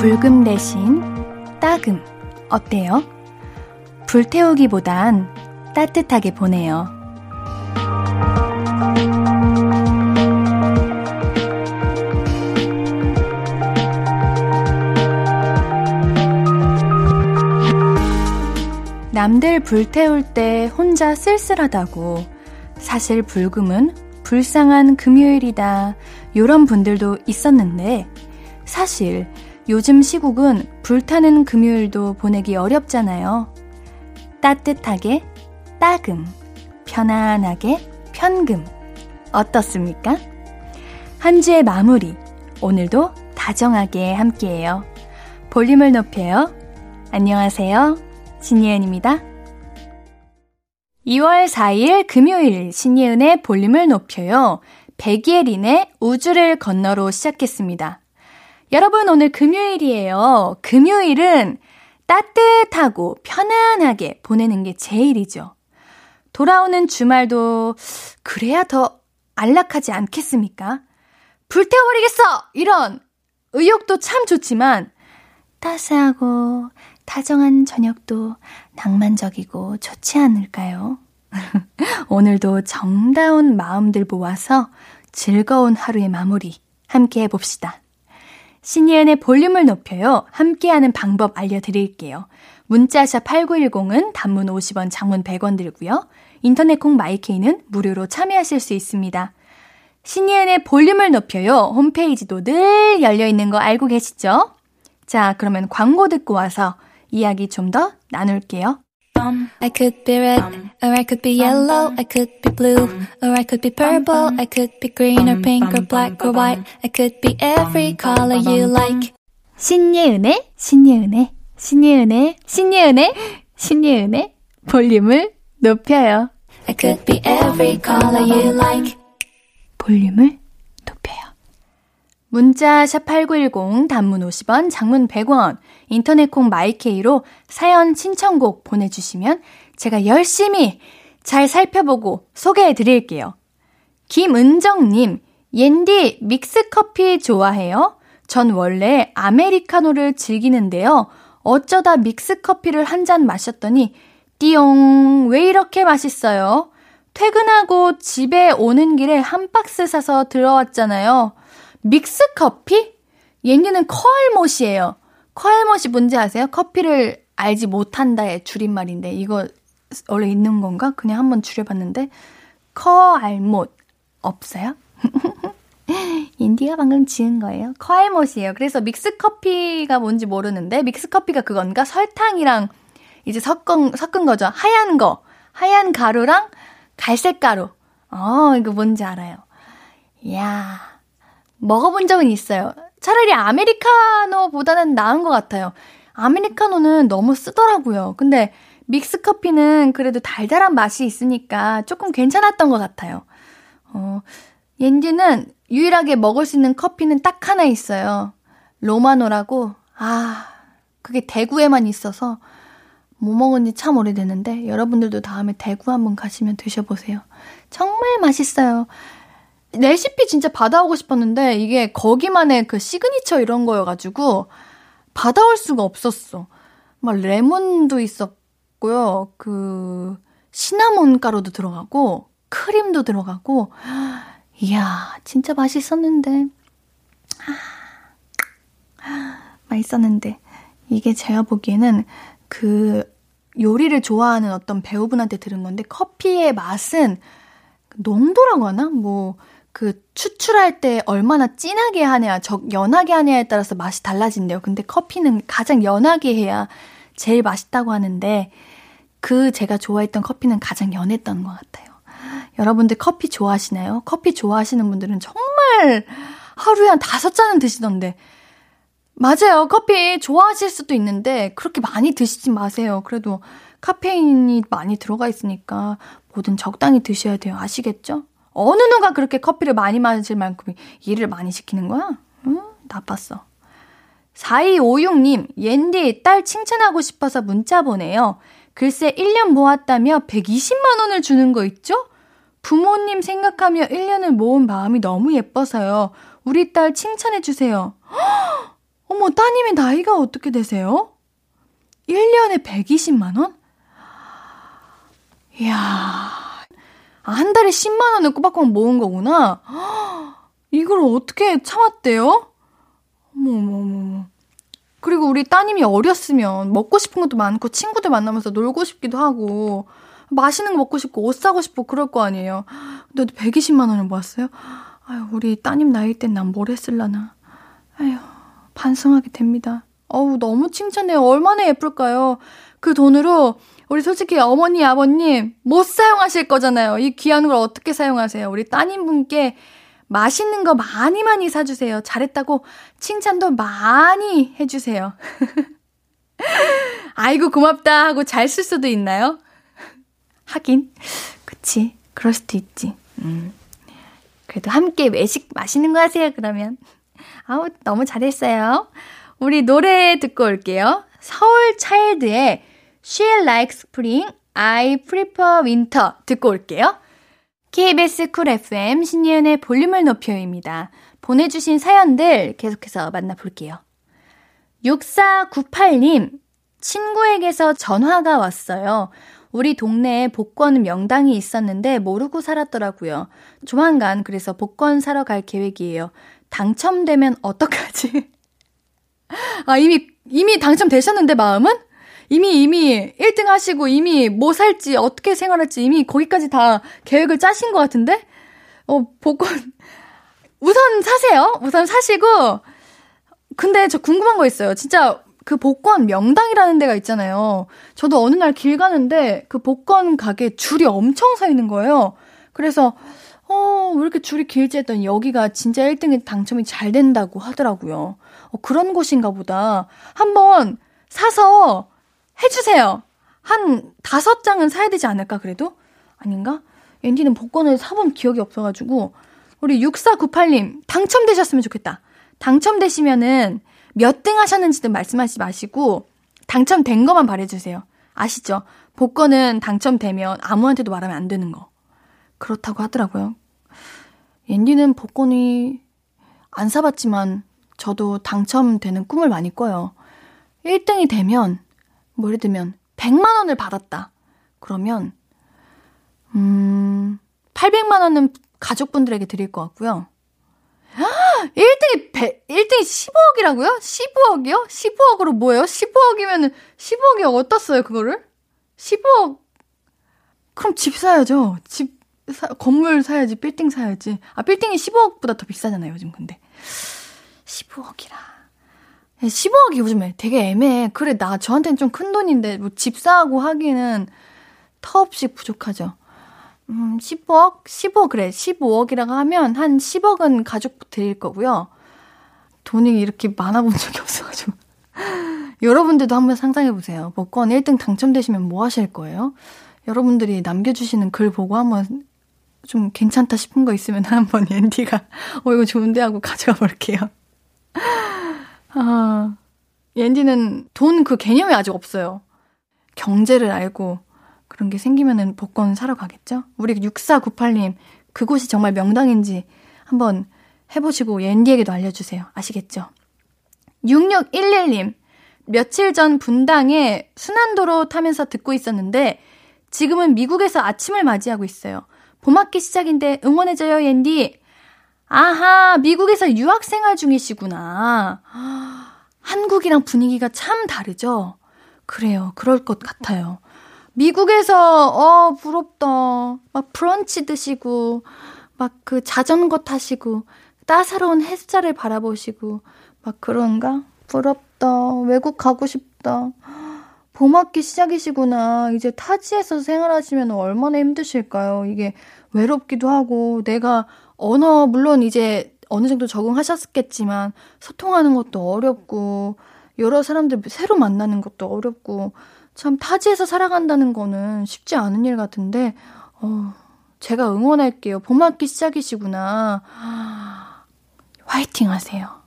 불금 대신 따금 어때요? 불태우기보단 따뜻하게 보내요. 남들 불태울 때 혼자 쓸쓸하다고 사실 불금은 불쌍한 금요일이다 요런 분들도 있었는데 사실 요즘 시국은 불타는 금요일도 보내기 어렵잖아요. 따뜻하게 따금, 편안하게 편금 어떻습니까? 한 주의 마무리, 오늘도 다정하게 함께해요. 볼륨을 높여요. 안녕하세요, 신예은입니다. 2월 4일 금요일 신예은의 볼륨을 높여요. 백예린의 우주를 건너로 시작했습니다. 여러분, 오늘 금요일이에요. 금요일은 따뜻하고 편안하게 보내는 게 제일이죠. 돌아오는 주말도 그래야 더 안락하지 않겠습니까? 불태워버리겠어! 이런 의욕도 참 좋지만 따스하고 다정한 저녁도 낭만적이고 좋지 않을까요? 오늘도 정다운 마음들 모아서 즐거운 하루의 마무리 함께 해봅시다. 신예은의 볼륨을 높여요. 함께하는 방법 알려드릴게요. 문자샵 8910은 단문 50원, 장문 100원 들고요. 인터넷 콩 마이케이는 무료로 참여하실 수 있습니다. 신예은의 볼륨을 높여요. 홈페이지도 늘 열려있는 거 알고 계시죠? 자, 그러면 광고 듣고 와서 이야기 좀 더 나눌게요. I could be red, or I could be yellow, I could be blue, or I could be purple, I could be green or pink or black or white, I could be every color you like. 신예은의, 신예은의, 신예은의, 신예은의, 신예은의 볼륨을 높여요. I could be every color you like. 볼륨을 높여요. 문자 샵8910 단문 50원, 장문 100원, 인터넷 콩 마이케이로 사연 신청곡 보내주시면 제가 열심히 잘 살펴보고 소개해드릴게요. 김은정님, 옌디 믹스커피 좋아해요? 전 원래 아메리카노를 즐기는데요. 어쩌다 믹스커피를 한 잔 마셨더니 띠용 왜 이렇게 맛있어요? 퇴근하고 집에 오는 길에 한 박스 사서 들어왔잖아요. 믹스커피? 얘네는 커알못이에요. 커알못이 뭔지 아세요? 커피를 알지 못한다의 줄임말인데 이거 원래 있는 건가? 그냥 한번 줄여봤는데 커알못 없어요? 인디가 방금 지은 거예요. 커알못이에요. 그래서 믹스커피가 뭔지 모르는데 믹스커피가 그건가? 설탕이랑 이제 섞은 거죠. 하얀 거. 하얀 가루랑 갈색 가루. 이거 뭔지 알아요. 이야, 먹어본 적은 있어요. 차라리 아메리카노보다는 나은 것 같아요. 아메리카노는 너무 쓰더라고요. 근데 믹스커피는 그래도 달달한 맛이 있으니까 조금 괜찮았던 것 같아요. 옌디는 유일하게 먹을 수 있는 커피는 딱 하나 있어요. 로마노라고. 그게 대구에만 있어서 못 먹은 지 참 오래됐는데 여러분들도 다음에 대구 한번 가시면 드셔보세요. 정말 맛있어요. 레시피 진짜 받아오고 싶었는데 이게 거기만의 그 시그니처 이런 거여가지고 받아올 수가 없었어. 막 레몬도 있었고요. 그 시나몬 가루도 들어가고 크림도 들어가고. 이야, 진짜 맛있었는데. 맛있었는데. 이게 제가 보기에는 그 요리를 좋아하는 어떤 배우분한테 들은 건데 커피의 맛은 농도라고 하나? 그 추출할 때 얼마나 진하게 하냐, 연하게 하냐에 따라서 맛이 달라진대요. 근데 커피는 가장 연하게 해야 제일 맛있다고 하는데 그 제가 좋아했던 커피는 가장 연했던 것 같아요. 여러분들 커피 좋아하시나요? 커피 좋아하시는 분들은 정말 하루에 한 5잔은 드시던데. 맞아요. 커피 좋아하실 수도 있는데 그렇게 많이 드시지 마세요. 그래도 카페인이 많이 들어가 있으니까 뭐든 적당히 드셔야 돼요. 아시겠죠? 어느 누가 그렇게 커피를 많이 마실 만큼 일을 많이 시키는 거야? 나빴어. 4256님, 옌디 딸 칭찬하고 싶어서 문자 보내요. 글쎄 1년 모았다며 120만 원을 주는 거 있죠? 부모님 생각하며 1년을 모은 마음이 너무 예뻐서요. 우리 딸 칭찬해 주세요. 어머, 따님의 나이가 어떻게 되세요? 1년에 120만 원? 이야, 한 달에 10만 원을 꼬박꼬박 모은 거구나. 이걸 어떻게 참았대요? 어머머머. 그리고 우리 따님이 어렸으면 먹고 싶은 것도 많고 친구들 만나면서 놀고 싶기도 하고 맛있는 거 먹고 싶고 옷 사고 싶고 그럴 거 아니에요. 근데 120만 원을 모았어요? 아유, 우리 따님 나이 땐 난 뭘 했을라나. 아유, 반성하게 됩니다. 어우, 너무 칭찬해요. 얼마나 예쁠까요? 그 돈으로 우리 솔직히 어머니, 아버님 못 사용하실 거잖아요. 이 귀한 걸 어떻게 사용하세요? 우리 따님분께 맛있는 거 많이 많이 사주세요. 잘했다고 칭찬도 많이 해주세요. 아이고, 고맙다 하고 잘 쓸 수도 있나요? 하긴, 그치, 그럴 수도 있지. 그래도 함께 외식 맛있는 거 하세요, 그러면. 아우, 너무 잘했어요. 우리 노래 듣고 올게요. 서울 차일드의 She Likes Spring, I Prefer Winter 듣고 올게요. KBS Cool FM 신예은의 볼륨을 높여요입니다. 보내주신 사연들 계속해서 만나볼게요. 6498님, 친구에게서 전화가 왔어요. 우리 동네에 복권 명당이 있었는데 모르고 살았더라고요. 조만간 그래서 복권 사러 갈 계획이에요. 당첨되면 어떡하지? 아, 이미 당첨되셨는데 마음은? 이미 1등 하시고 이미 뭐 살지 어떻게 생활할지 이미 거기까지 다 계획을 짜신 것 같은데? 복권 우선 사세요. 우선 사시고. 근데 저 궁금한 거 있어요. 진짜 그 복권 명당이라는 데가 있잖아요. 저도 어느 날 길 가는데 그 복권 가게 줄이 엄청 서 있는 거예요. 그래서 왜 이렇게 줄이 길지 했더니 여기가 진짜 1등이 당첨이 잘 된다고 하더라고요. 그런 곳인가 보다. 한번 사서 해주세요. 한 5장은 사야 되지 않을까, 그래도? 아닌가? 엔디는 복권을 사본 기억이 없어가지고. 우리 6498님, 당첨되셨으면 좋겠다. 당첨되시면은 몇 등 하셨는지도 말씀하지 마시고, 당첨된 것만 말해주세요. 아시죠? 복권은 당첨되면 아무한테도 말하면 안 되는 거. 그렇다고 하더라고요. 엔디는 복권이 안 사봤지만, 저도 당첨되는 꿈을 많이 꿔요. 1등이 되면, 뭐 예를 들면 100만 원을 받았다. 그러면 800만 원은 가족분들에게 드릴 것 같고요. 1등이 15억이라고요? 15억이요? 15억으로 뭐예요? 15억이면 15억이 어떻어요, 그거를? 15억. 그럼 집 사야죠. 건물 사야지, 빌딩 사야지. 아, 빌딩이 15억보다 더 비싸잖아요, 요즘 근데. 15억이라. 15억이 요즘에 되게 애매해. 그래, 저한테는 좀 큰 돈인데, 뭐, 집 사고 하기에는 터없이 부족하죠. 15억? 그래. 15억이라고 하면 한 10억은 가족 드릴 거고요. 돈이 이렇게 많아 본 적이 없어가지고. 여러분들도 한번 상상해보세요. 복권 1등 당첨되시면 뭐 하실 거예요? 여러분들이 남겨주시는 글 보고 한번 좀 괜찮다 싶은 거 있으면 한번 엔디가, 이거 좋은데 하고 가져가 볼게요. 아, 엔디는 돈 그 개념이 아직 없어요. 경제를 알고 그런 게 생기면은 복권 사러 가겠죠? 우리 6498님, 그곳이 정말 명당인지 한번 해보시고 엔디에게도 알려주세요. 아시겠죠? 6611님, 며칠 전 분당에 순환도로 타면서 듣고 있었는데 지금은 미국에서 아침을 맞이하고 있어요. 봄학기 시작인데 응원해줘요, 엔디. 아하, 미국에서 유학생활 중이시구나. 한국이랑 분위기가 참 다르죠? 그래요, 그럴 것 같아요. 미국에서 부럽다. 막 브런치 드시고 막 그 자전거 타시고 따사로운 햇살을 바라보시고 막 그런가? 부럽다. 외국 가고 싶다. 봄학기 시작이시구나. 이제 타지에서 생활하시면 얼마나 힘드실까요? 이게 외롭기도 하고 내가 언어 물론 이제 어느 정도 적응하셨겠지만 소통하는 것도 어렵고 여러 사람들 새로 만나는 것도 어렵고 참 타지에서 살아간다는 거는 쉽지 않은 일 같은데 제가 응원할게요. 봄학기 시작이시구나. 화이팅 하세요.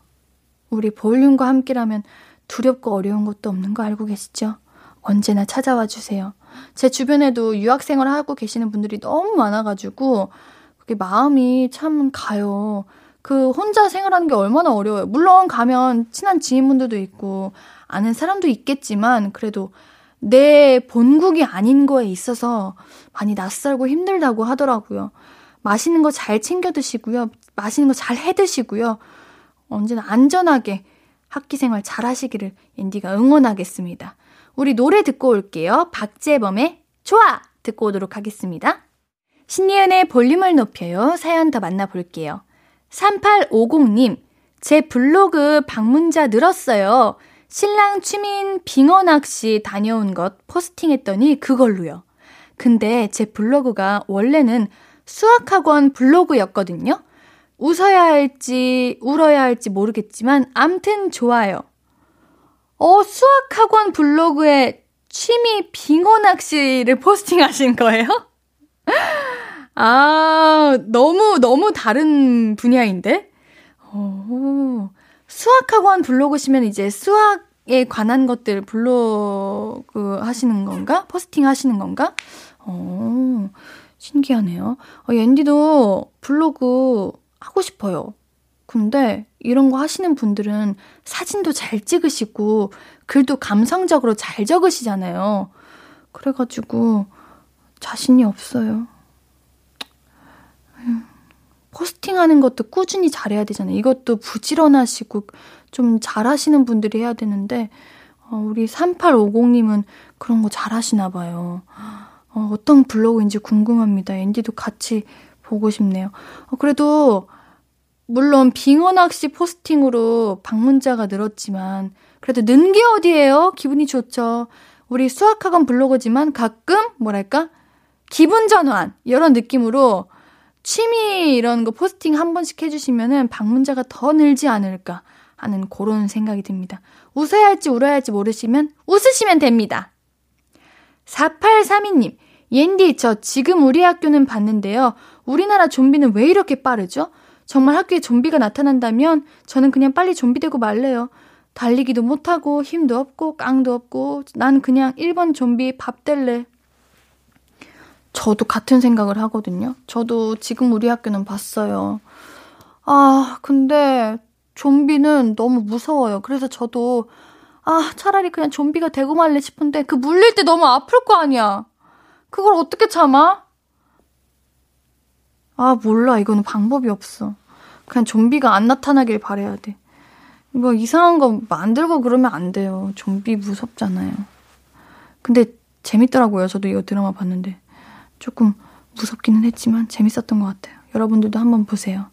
우리 볼륨과 함께라면 두렵고 어려운 것도 없는 거 알고 계시죠? 언제나 찾아와 주세요. 제 주변에도 유학생활을 하고 계시는 분들이 너무 많아가지고 그게 마음이 참 가요. 그 혼자 생활하는 게 얼마나 어려워요. 물론 가면 친한 지인분들도 있고 아는 사람도 있겠지만 그래도 내 본국이 아닌 거에 있어서 많이 낯설고 힘들다고 하더라고요. 맛있는 거 잘 챙겨 드시고요. 맛있는 거 잘 해 드시고요. 언제나 안전하게 학기 생활 잘 하시기를 인디가 응원하겠습니다. 우리 노래 듣고 올게요. 박재범의 좋아! 듣고 오도록 하겠습니다. 신예은의 볼륨을 높여요. 사연 더 만나볼게요. 3850님, 제 블로그 방문자 늘었어요. 신랑 취미인 빙어 낚시 다녀온 것 포스팅했더니 그걸로요. 근데 제 블로그가 원래는 수학학원 블로그였거든요. 웃어야 할지 울어야 할지 모르겠지만 암튼 좋아요. 수학학원 블로그에 취미 빙어 낚시를 포스팅하신 거예요? 아, 너무 다른 분야인데? 수학학원 블로그시면 이제 수학에 관한 것들 블로그 하시는 건가? 포스팅 하시는 건가? 신기하네요. 옌디도 블로그 하고 싶어요. 근데 이런 거 하시는 분들은 사진도 잘 찍으시고 글도 감성적으로 잘 적으시잖아요. 그래가지고 자신이 없어요. 포스팅하는 것도 꾸준히 잘해야 되잖아요. 이것도 부지런하시고 좀 잘하시는 분들이 해야 되는데 우리 3850님은 그런 거 잘하시나 봐요. 어떤 블로그인지 궁금합니다. 엔디도 같이 보고 싶네요. 그래도 물론 빙어낚시 포스팅으로 방문자가 늘었지만 그래도 는 게 어디예요? 기분이 좋죠. 우리 수학학원 블로그지만 가끔 뭐랄까? 기분 전환 이런 느낌으로 취미 이런 거 포스팅 한 번씩 해주시면은 방문자가 더 늘지 않을까 하는 그런 생각이 듭니다. 웃어야 할지 울어야 할지 모르시면 웃으시면 됩니다. 4832님, 옌디 저 지금 우리 학교는 봤는데요. 우리나라 좀비는 왜 이렇게 빠르죠? 정말 학교에 좀비가 나타난다면 저는 그냥 빨리 좀비 되고 말래요. 달리기도 못하고 힘도 없고 깡도 없고 난 그냥 1번 좀비 밥 될래. 저도 같은 생각을 하거든요. 저도 지금 우리 학교는 봤어요. 근데 좀비는 너무 무서워요. 그래서 저도 차라리 그냥 좀비가 되고 말래 싶은데 그 물릴 때 너무 아플 거 아니야. 그걸 어떻게 참아? 몰라. 이거는 방법이 없어. 그냥 좀비가 안 나타나길 바라야 돼. 이거 이상한 거 만들고 그러면 안 돼요. 좀비 무섭잖아요. 근데 재밌더라고요. 저도 이거 드라마 봤는데. 조금 무섭기는 했지만 재밌었던 것 같아요. 여러분들도 한번 보세요.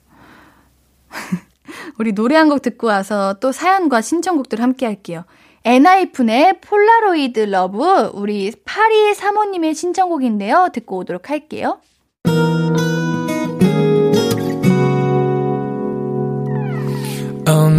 우리 노래 한 곡 듣고 와서 또 사연과 신청곡들 함께 할게요. 엔하이픈의 폴라로이드 러브, 우리 8235님의 신청곡인데요. 듣고 오도록 할게요. 오늘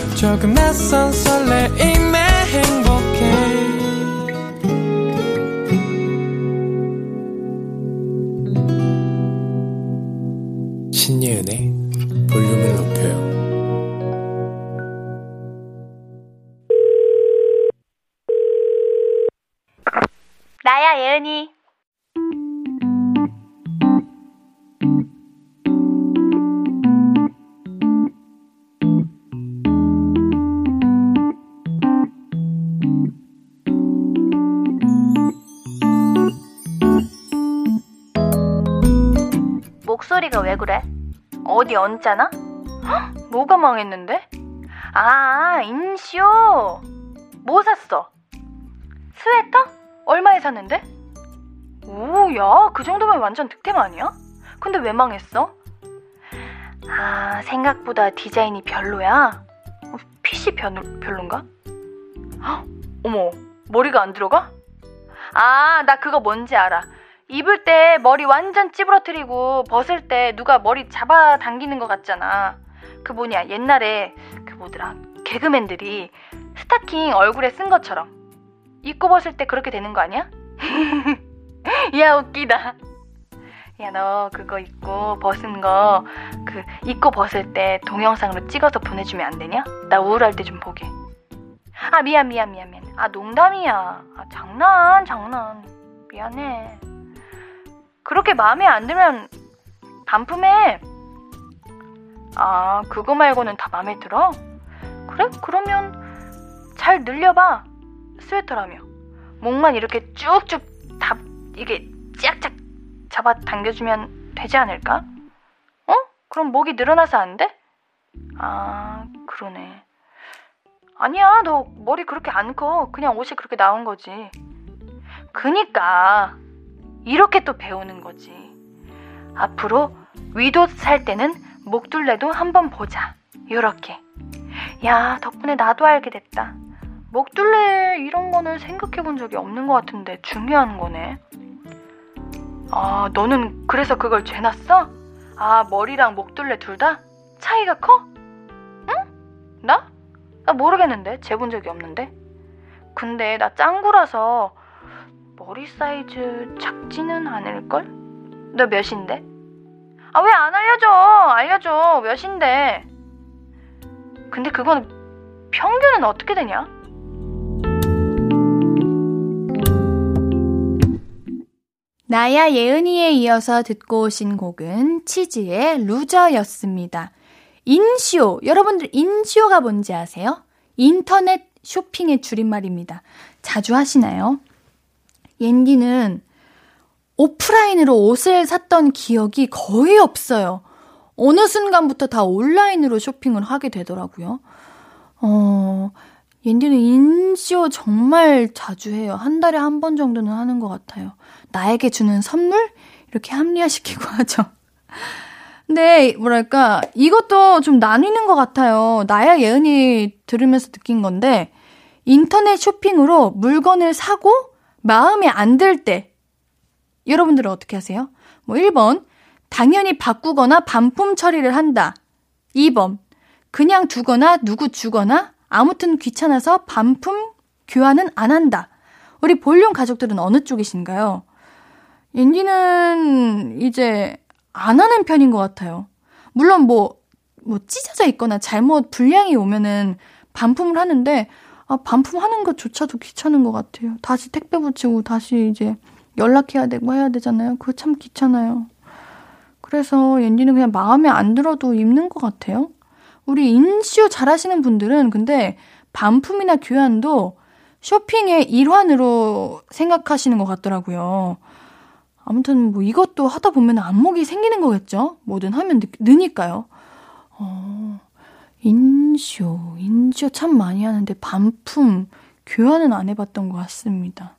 조금 낯선 설레임에 행복해. 신예은의 볼륨을 높여요. 나야 예은이. 목소리가 왜 그래? 어디 얹잖아? 헉, 뭐가 망했는데? 인쇼! 뭐 샀어? 스웨터? 얼마에 샀는데? 오야, 그 정도면 완전 득템 아니야? 근데 왜 망했어? 생각보다 디자인이 별로야? 핏이 별론가? 헉, 어머, 머리가 안 들어가? 나 그거 뭔지 알아. 입을 때 머리 완전 찌부러뜨리고 벗을 때 누가 머리 잡아당기는 것 같잖아. 그 뭐냐 옛날에 그 뭐더라 개그맨들이 스타킹 얼굴에 쓴 것처럼 입고 벗을 때 그렇게 되는 거 아니야? 야 웃기다. 야 너 그거 입고 벗은 거 그 입고 벗을 때 동영상으로 찍어서 보내주면 안 되냐? 나 우울할 때 좀 보게. 아 미안. 아 농담이야. 아 장난. 미안해. 그렇게 마음에 안 들면 반품해. 아 그거 말고는 다 마음에 들어? 그래? 그러면 잘 늘려봐. 스웨터라며. 목만 이렇게 쭉쭉 다 이게 쫙쫙 잡아당겨주면 되지 않을까? 어? 그럼 목이 늘어나서 안 돼? 아 그러네. 아니야 너 머리 그렇게 안 커. 그냥 옷이 그렇게 나온 거지. 그니까 이렇게 또 배우는 거지. 앞으로 윗옷 살 때는 목둘레도 한번 보자. 요렇게. 야 덕분에 나도 알게 됐다. 목둘레 이런 거는 생각해 본 적이 없는 것 같은데 중요한 거네. 아 너는 그래서 그걸 재놨어? 아 머리랑 목둘레 둘 다? 차이가 커? 응? 나? 나 모르겠는데. 재본 적이 없는데. 근데 나 짱구라서 머리 사이즈 작지는 않을걸? 너 몇인데? 아 왜 안 알려줘. 알려줘. 몇인데. 근데 그건 평균은 어떻게 되냐? 나야 예은이에 이어서 듣고 오신 곡은 치즈의 루저였습니다. 인쇼! 여러분들 인쇼가 뭔지 아세요? 인터넷 쇼핑의 줄임말입니다. 자주 하시나요? 옌디는 오프라인으로 옷을 샀던 기억이 거의 없어요. 어느 순간부터 다 온라인으로 쇼핑을 하게 되더라고요. 옌디는 인쇼 정말 자주 해요. 한 달에 한 번 정도는 하는 것 같아요. 나에게 주는 선물? 이렇게 합리화시키고 하죠. 근데 뭐랄까 이것도 좀 나뉘는 것 같아요. 나야 예은이 들으면서 느낀 건데 인터넷 쇼핑으로 물건을 사고 마음에 안 들 때 여러분들은 어떻게 하세요? 뭐 1번 당연히 바꾸거나 반품 처리를 한다. 2번 그냥 두거나 누구 주거나 아무튼 귀찮아서 반품 교환은 안 한다. 우리 볼륨 가족들은 어느 쪽이신가요? 옌디는 이제 안 하는 편인 것 같아요. 물론 뭐 찢어져 있거나 잘못 불량이 오면은 반품을 하는데 아, 반품하는 것조차도 귀찮은 것 같아요. 다시 택배 붙이고 다시 이제 연락해야 되고 해야 되잖아요. 그거 참 귀찮아요. 그래서 옌디는 그냥 마음에 안 들어도 입는 것 같아요. 우리 인쇼 잘하시는 분들은 근데 반품이나 교환도 쇼핑의 일환으로 생각하시는 것 같더라고요. 아무튼 뭐 이것도 하다 보면 안목이 생기는 거겠죠? 뭐든 하면 느니까요. 인쇼 참 많이 하는데 반품, 교환은 안 해봤던 것 같습니다.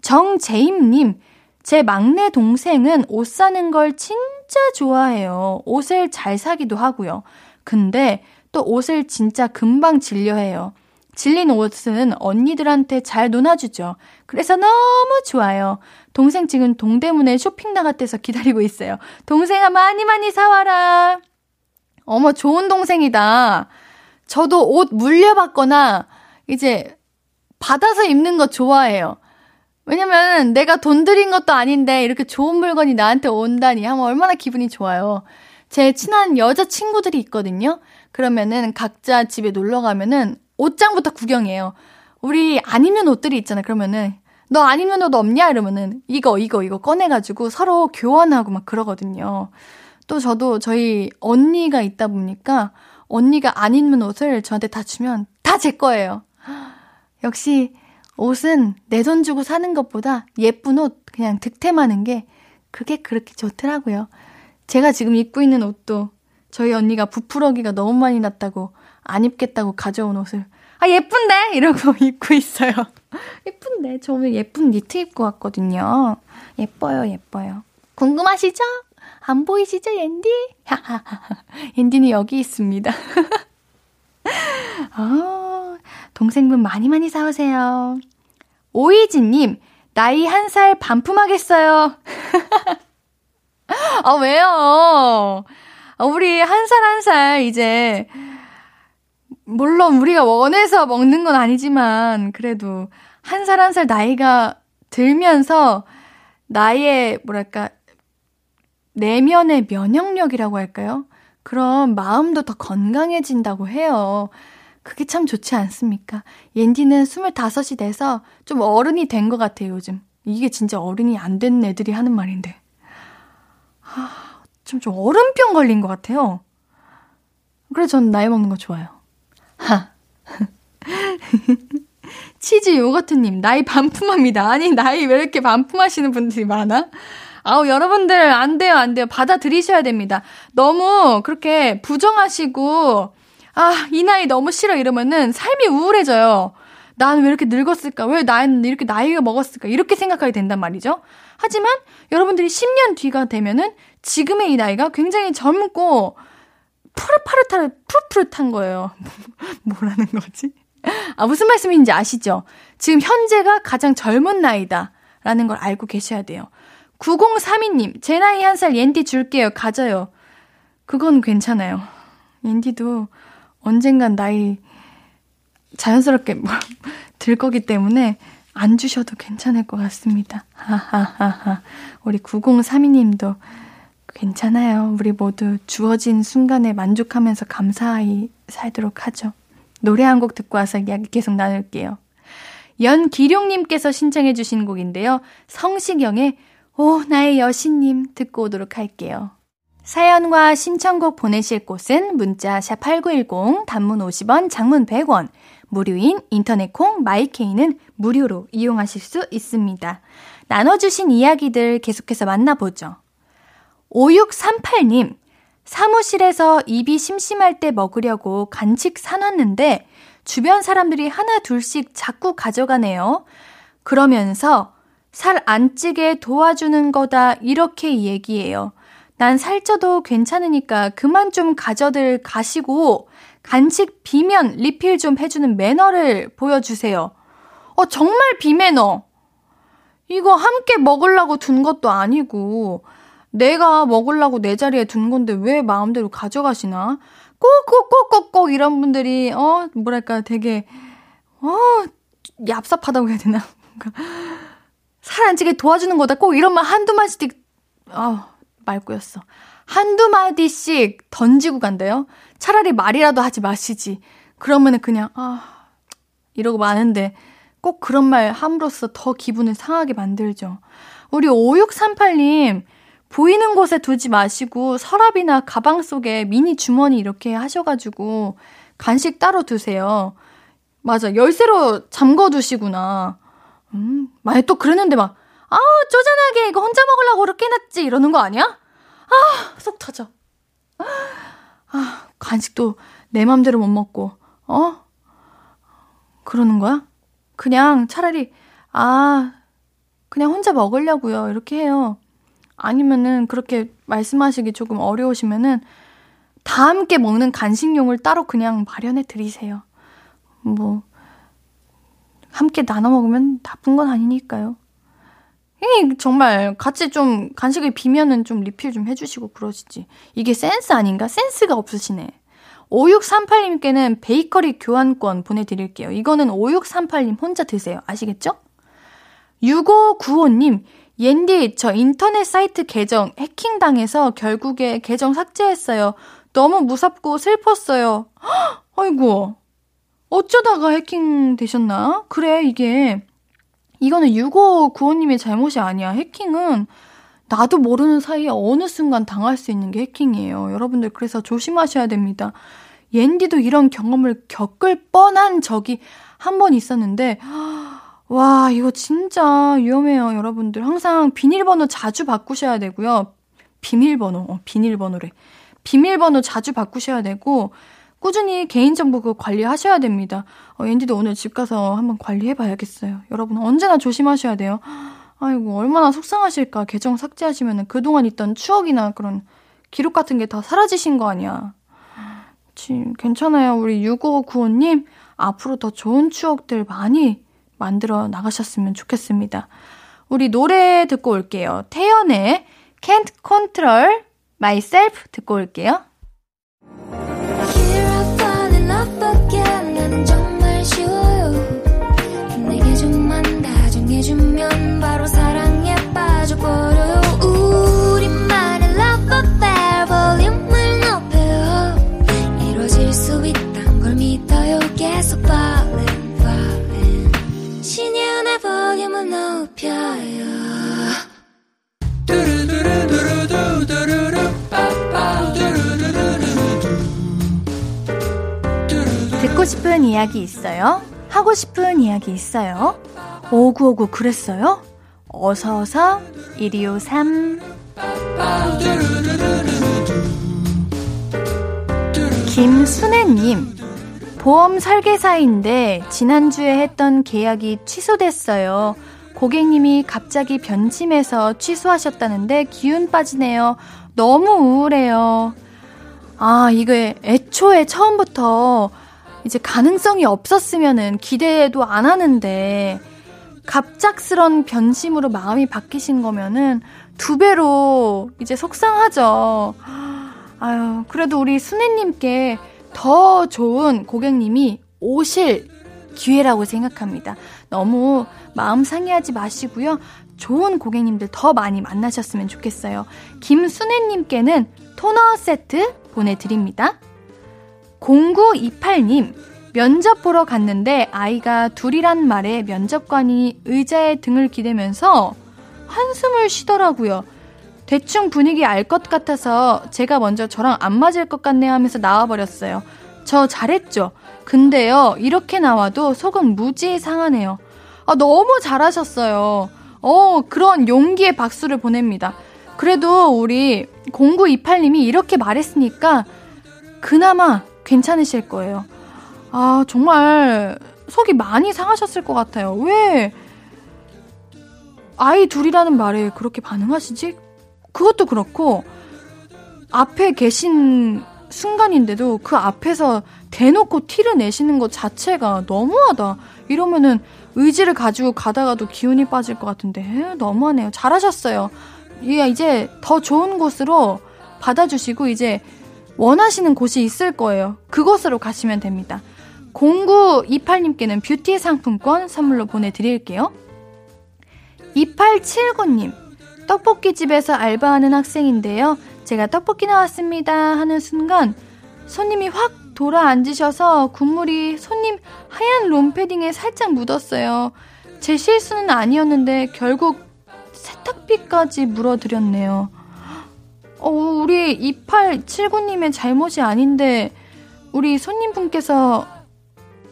정재임님, 제 막내 동생은 옷 사는 걸 진짜 좋아해요. 옷을 잘 사기도 하고요. 근데 또 옷을 진짜 금방 질려해요. 질린 옷은 언니들한테 잘 논아주죠. 그래서 너무 좋아요. 동생 지금 동대문에 쇼핑 나갔대서 기다리고 있어요. 동생아 많이 사와라. 어머 좋은 동생이다. 저도 옷 물려받거나 이제 받아서 입는 거 좋아해요. 왜냐면 내가 돈 들인 것도 아닌데 이렇게 좋은 물건이 나한테 온다니 하면 얼마나 기분이 좋아요. 제 친한 여자친구들이 있거든요. 그러면은 각자 집에 놀러 가면은 옷장부터 구경해요. 우리 안 입는 옷들이 있잖아. 그러면은 너 안 입는 옷 없냐? 이러면은 이거 꺼내가지고 서로 교환하고 막 그러거든요. 또 저도 저희 언니가 있다 보니까 언니가 안 입는 옷을 저한테 다 주면 다 제 거예요. 역시 옷은 내 돈 주고 사는 것보다 예쁜 옷 그냥 득템하는 게 그게 그렇게 좋더라고요. 제가 지금 입고 있는 옷도 저희 언니가 부풀어기가 너무 많이 났다고 안 입겠다고 가져온 옷을 아 예쁜데? 이러고 입고 있어요. 예쁜데? 저 오늘 예쁜 니트 입고 왔거든요. 예뻐요. 궁금하시죠? 안 보이시죠, 옌디? 옌디는 여기 있습니다. 동생분 많이 사오세요. 오이지님, 나이 1살 반품하겠어요. 아, 왜요? 우리 한 살 한 살 이제 물론 우리가 원해서 먹는 건 아니지만 그래도 한 살 한 살 나이가 들면서 나의 뭐랄까 내면의 면역력이라고 할까요? 그럼 마음도 더 건강해진다고 해요. 그게 참 좋지 않습니까? 옌디는 25이 돼서 좀 어른이 된 것 같아요, 요즘. 이게 진짜 어른이 안 된 애들이 하는 말인데. 아, 좀 어른병 걸린 것 같아요. 그래서 전 나이 먹는 거 좋아요. 하. 치즈 요거트님, 나이 반품합니다. 아니, 나이 왜 이렇게 반품하시는 분들이 많아? 아우, 여러분들, 안 돼요, 안 돼요. 받아들이셔야 됩니다. 너무 그렇게 부정하시고, 아, 이 나이 너무 싫어 이러면은 삶이 우울해져요. 난 왜 이렇게 늙었을까? 왜 난 이렇게 나이가 먹었을까? 이렇게 생각하게 된단 말이죠. 하지만 여러분들이 10년 뒤가 되면은 지금의 이 나이가 굉장히 젊고 푸릇푸릇한 거예요. 뭐라는 거지? 아, 무슨 말씀인지 아시죠? 지금 현재가 가장 젊은 나이다라는 걸 알고 계셔야 돼요. 9032님, 제 나이 한 살 옌디 줄게요. 가져요. 그건 괜찮아요. 옌디도 언젠간 나이 자연스럽게 들 거기 때문에 안 주셔도 괜찮을 것 같습니다. 하하하하. 우리 9032님도 괜찮아요. 우리 모두 주어진 순간에 만족하면서 감사히 살도록 하죠. 노래 한 곡 듣고 와서 이야기 계속 나눌게요. 연기룡님께서 신청해 주신 곡인데요. 성시경의 오 나의 여신님 듣고 오도록 할게요. 사연과 신청곡 보내실 곳은 문자 샵 8910, 단문 50원, 장문 100원, 무료인 인터넷 콩 마이케이는 무료로 이용하실 수 있습니다. 나눠주신 이야기들 계속해서 만나보죠. 5638님, 사무실에서 입이 심심할 때 먹으려고 간식 사놨는데 주변 사람들이 하나 둘씩 자꾸 가져가네요. 그러면서 살 안 찌게 도와주는 거다 이렇게 얘기해요. 난 살쪄도 괜찮으니까 그만 좀 가져들 가시고 간식 비면 리필 좀 해주는 매너를 보여주세요. 정말 비매너. 이거 함께 먹으려고 둔 것도 아니고 내가 먹으려고 내 자리에 둔 건데 왜 마음대로 가져가시나? 꼭꼭꼭꼭꼭 이런 분들이 뭐랄까 되게 얍삽하다고 해야 되나? 살 안 찌게 도와주는 거다 꼭 이런 말 한두 마디씩 말고였어. 한두 마디씩 던지고 간대요. 차라리 말이라도 하지 마시지. 그러면은 그냥 이러고 마는데 꼭 그런 말 함으로써 더 기분을 상하게 만들죠. 우리 5638님 보이는 곳에 두지 마시고 서랍이나 가방 속에 미니 주머니 이렇게 하셔가지고 간식 따로 두세요. 맞아, 열쇠로 잠궈두시구나. 만약에 또 그랬는데 막 쪼잔하게 이거 혼자 먹으려고 그렇게 해놨지 이러는 거 아니야? 속 터져. 간식도 내 맘대로 못 먹고 그러는 거야? 그냥 차라리 그냥 혼자 먹으려고요 이렇게 해요. 아니면은 그렇게 말씀하시기 조금 어려우시면은 다 함께 먹는 간식용을 따로 그냥 마련해 드리세요. 뭐 함께 나눠 먹으면 나쁜 건 아니니까요. 정말 같이 좀 간식을 비면은 좀 리필 좀 해주시고 그러시지. 이게 센스 아닌가? 센스가 없으시네. 5638님께는 베이커리 교환권 보내드릴게요. 이거는 5638님 혼자 드세요. 아시겠죠? 6595님, 옌디 저 인터넷 사이트 계정 해킹당해서 결국에 계정 삭제했어요. 너무 무섭고 슬펐어요. 헉, 아이고, 어쩌다가 해킹 되셨나? 그래, 이거는 6595님의 잘못이 아니야. 해킹은 나도 모르는 사이에 어느 순간 당할 수 있는 게 해킹이에요. 여러분들 그래서 조심하셔야 됩니다. 옌디도 이런 경험을 겪을 뻔한 적이 한 번 있었는데 와, 이거 진짜 위험해요. 여러분들 항상 비밀번호 자주 바꾸셔야 되고요. 비밀번호 자주 바꾸셔야 되고 꾸준히 개인정보 관리하셔야 됩니다. 옌디도 오늘 집 가서 한번 관리해봐야겠어요. 여러분 언제나 조심하셔야 돼요. 아이고, 얼마나 속상하실까. 계정 삭제하시면 그동안 있던 추억이나 그런 기록 같은 게 다 사라지신 거 아니야. 괜찮아요. 우리 6595님 앞으로 더 좋은 추억들 많이 만들어 나가셨으면 좋겠습니다. 우리 노래 듣고 올게요. 태연의 Can't Control myself 듣고 올게요. 듣고 싶은 이야기 있어요? 하고 싶은 이야기 있어요? 5959 그랬어요? 어서어서 1253 김순애님, 보험 설계사인데 지난주에 했던 계약이 취소됐어요. 고객님이 갑자기 변심해서 취소하셨다는데 기운 빠지네요. 너무 우울해요. 아, 이게 애초에 처음부터 이제 가능성이 없었으면은 기대도 안 하는데 갑작스런 변심으로 마음이 바뀌신 거면은 두 배로 이제 속상하죠. 아유, 그래도 우리 순애님께 더 좋은 고객님이 오실 기회라고 생각합니다. 너무 마음 상해하지 마시고요. 좋은 고객님들 더 많이 만나셨으면 좋겠어요. 김순애님께는 토너 세트 보내드립니다. 0928님, 면접 보러 갔는데 아이가 둘이란 말에 면접관이 의자에 등을 기대면서 한숨을 쉬더라고요. 대충 분위기 알 것 같아서 제가 먼저 저랑 안 맞을 것 같네요 하면서 나와버렸어요. 저 잘했죠? 근데요, 이렇게 나와도 속은 무지 상하네요. 아, 너무 잘하셨어요. 그런 용기의 박수를 보냅니다. 그래도 우리 0928님이 이렇게 말했으니까 그나마 괜찮으실 거예요. 아, 정말 속이 많이 상하셨을 것 같아요. 왜 아이 둘이라는 말에 그렇게 반응하시지? 그것도 그렇고 앞에 계신 순간인데도 그 앞에서 대놓고 티를 내시는 것 자체가 너무하다. 이러면은 의지를 가지고 가다가도 기운이 빠질 것 같은데 너무하네요. 잘하셨어요. 이제 더 좋은 곳으로 받아주시고 이제 원하시는 곳이 있을 거예요. 그곳으로 가시면 됩니다. 0928님께는 뷰티 상품권 선물로 보내드릴게요. 2879님, 떡볶이집에서 알바하는 학생인데요. 제가 떡볶이 나왔습니다 하는 순간 손님이 확 돌아앉으셔서 국물이 손님 하얀 롬패딩에 살짝 묻었어요. 제 실수는 아니었는데 결국 세탁비까지 물어드렸네요. 우리 2879님의 잘못이 아닌데 우리 손님분께서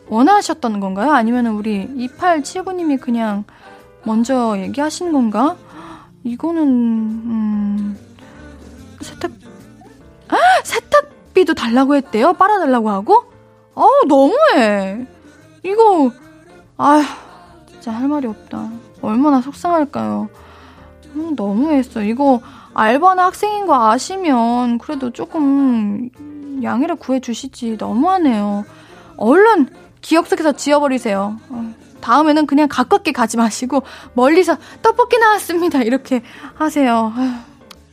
원하셨던 건가요? 아니면 우리 2879님이 그냥 먼저 얘기하신 건가? 이거는 세탁비도 달라고 했대요? 빨아달라고 하고? 너무해. 이거 진짜 할 말이 없다. 얼마나 속상할까요? 너무했어. 이거 알바나 학생인 거 아시면 그래도 조금 양해를 구해주시지. 너무하네요. 얼른 기억 속에서 지워버리세요. 다음에는 그냥 가깝게 가지 마시고 멀리서 떡볶이 나왔습니다 이렇게 하세요.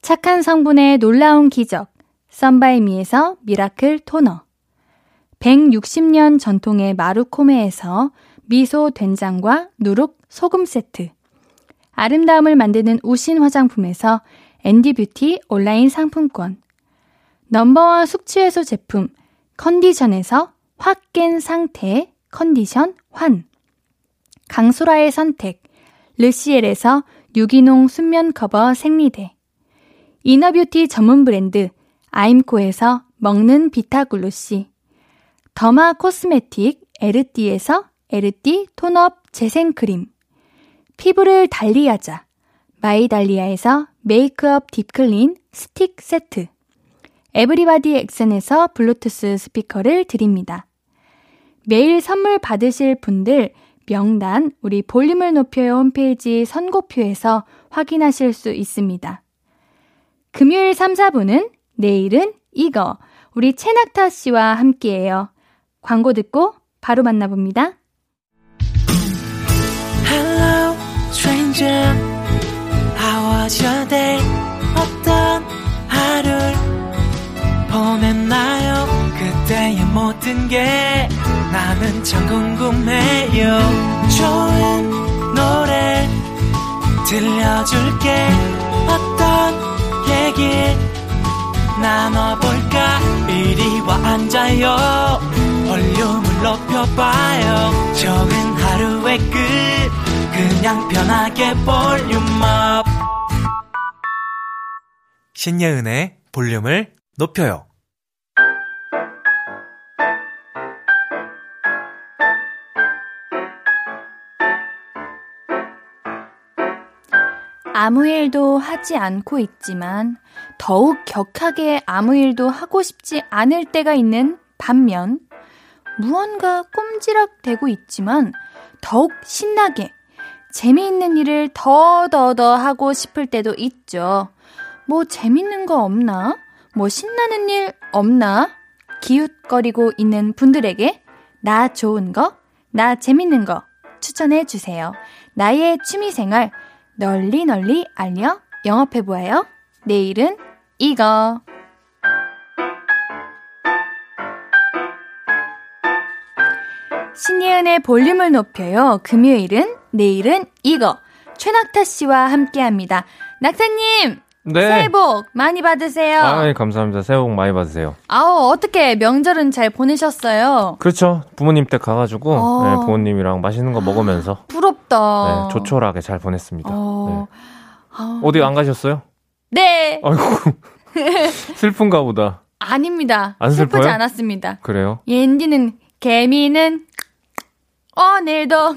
착한 성분의 놀라운 기적 썬바이미에서 미라클 토너, 160년 전통의 마루코메에서 미소 된장과 누룩 소금 세트, 아름다움을 만드는 우신 화장품에서 엔디뷰티 온라인 상품권, 넘버원 숙취해소 제품 컨디션에서 확 깬 상태 컨디션 환, 강소라의 선택 르시엘에서 유기농 순면 커버 생리대, 이너뷰티 전문 브랜드 아임코에서 먹는 비타글루시, 더마 코스메틱 에르띠에서 에르띠 톤업 재생크림, 피부를 달리하자 마이달리아에서 메이크업 딥클린 스틱 세트, 에브리바디 엑센에서 블루투스 스피커를 드립니다. 매일 선물 받으실 분들 명단 우리 볼륨을 높여요 홈페이지 선고표에서 확인하실 수 있습니다. 금요일 3, 4부는 내일은 이거 우리 채낙타 씨와 함께해요. 광고 듣고 바로 만나봅니다. Hello, stranger. How was your day? 어떤 하루를 보냈나요? 그때의 모든 게 나는 참 궁금해요. 좋은 노래 들려줄게. 어떤 얘기 나눠볼까? 이리 와 앉아요. 볼륨을 높여봐요. 적은 하루의 끝 그냥 편하게 볼륨업. 신예은의 볼륨을 높여요. 아무 일도 하지 않고 있지만 더욱 격하게 아무 일도 하고 싶지 않을 때가 있는 반면, 무언가 꼼지락대고 있지만 더욱 신나게 재미있는 일을 더 하고 싶을 때도 있죠. 뭐 재밌는 거 없나? 뭐 신나는 일 없나? 기웃거리고 있는 분들에게 나 좋은 거, 나 재밌는 거 추천해 주세요. 나의 취미생활 널리 알려 영업해보아요. 내일은 이거. 신예은의 볼륨을 높여요. 금요일은 내일은 이거. 최낙타 씨와 함께합니다. 낙타님! 네. 새해 복 많이 받으세요. 아, 감사합니다. 새해 복 많이 받으세요. 아우, 어떻게 명절은 잘 보내셨어요? 그렇죠. 부모님 댁 가가지고 네, 부모님이랑 맛있는 거 먹으면서 부럽다. 네, 조촐하게 잘 보냈습니다. 네. 어디 안 가셨어요? 네. 아이고, 슬픈가 보다. 아닙니다. 안 슬퍼요? 슬프지 않았습니다. 그래요? 엔디는 개미는 오늘도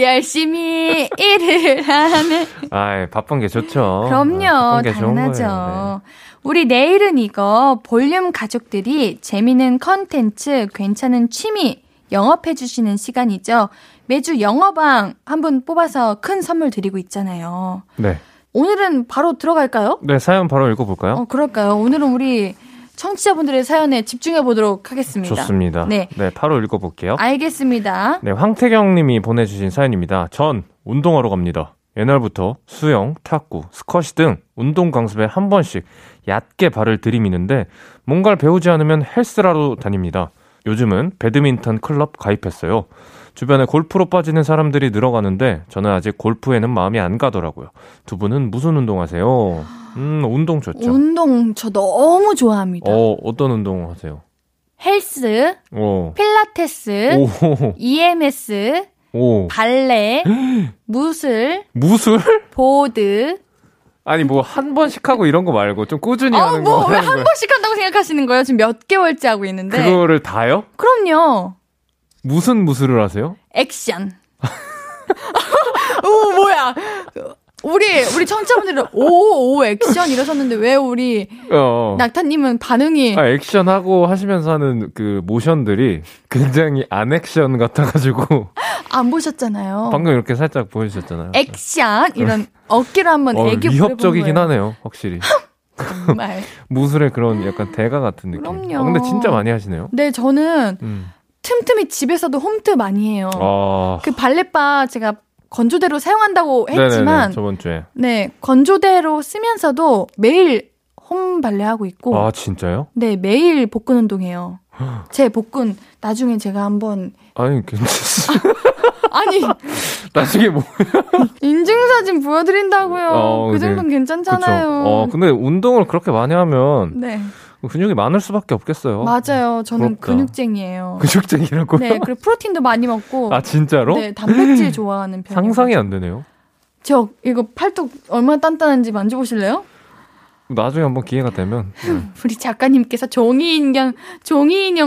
열심히 일을 하는. 아이, 바쁜 게 좋죠. 그럼요. 당연하죠. 네. 우리 내일은 이거 볼륨 가족들이 재미있는 컨텐츠, 괜찮은 취미 영업해 주시는 시간이죠. 매주 영어방 한 분 뽑아서 큰 선물 드리고 있잖아요. 네. 오늘은 바로 들어갈까요? 네, 사연 바로 읽어볼까요? 그럴까요? 오늘은 우리 청취자분들의 사연에 집중해보도록 하겠습니다. 좋습니다. 네, 바로 읽어볼게요. 알겠습니다. 네, 황태경 님이 보내주신 사연입니다. 전 운동하러 갑니다. 옛날부터 수영, 탁구, 스쿼시 등 운동 강습에 한 번씩 얕게 발을 들이미는데 뭔가를 배우지 않으면 헬스라로 다닙니다. 요즘은 배드민턴 클럽 가입했어요. 주변에 골프로 빠지는 사람들이 늘어가는데 저는 아직 골프에는 마음이 안 가더라고요. 두 분은 무슨 운동하세요? 운동 좋죠. 운동 저 너무 좋아합니다. 어떤 운동 하세요? 헬스, 필라테스, EMS, 발레, 무술, 보드. 아니, 뭐, 한 번씩 하고 이런 거 말고, 좀 꾸준히 하는 거. 왜 한 번씩 한다고 생각하시는 거예요? 지금 몇 개월째 하고 있는데. 그거를 다요? 그럼요. 무슨 무술을 하세요? 액션. 오, 뭐야. 우리 청취자분들은, 오, 액션 이러셨는데, 왜 우리, 낙타님은 반응이. 아, 액션하고 하시면서 하는 그 모션들이 굉장히 안 액션 같아가지고. 안 보셨잖아요. 방금 이렇게 살짝 보여주셨잖아요. 액션 이런 어깨를 한번 애교 위협적이긴 하네요. 확실히. 정말. 무술의 그런 약간 대가 같은 느낌. 그럼요. 근데 진짜 많이 하시네요. 네, 저는 틈틈이 집에서도 홈트 많이 해요. 아... 그 발레바 제가 건조대로 사용한다고 했지만 네네네, 저번 주에. 네, 건조대로 쓰면서도 매일 홈 발레하고 있고. 아, 진짜요? 네, 매일 복근 운동해요. 제 복근 나중에 제가 한번 아니 괜찮습니다. 아니 나중에 뭐 인증사진 보여드린다고요. 그 정도는 네. 괜찮잖아요. 근데 운동을 그렇게 많이 하면 네. 근육이 많을 수밖에 없겠어요. 맞아요. 저는 부럽다. 근육쟁이에요. 근육쟁이라고요? 네. 그리고 프로틴도 많이 먹고. 아 진짜로? 네. 단백질 좋아하는 편이에요. 상상이 안 되네요. 저 이거 팔뚝 얼마나 단단한지 만져보실래요? 나중에 한번 기회가 되면 우리 작가님께서 종이인형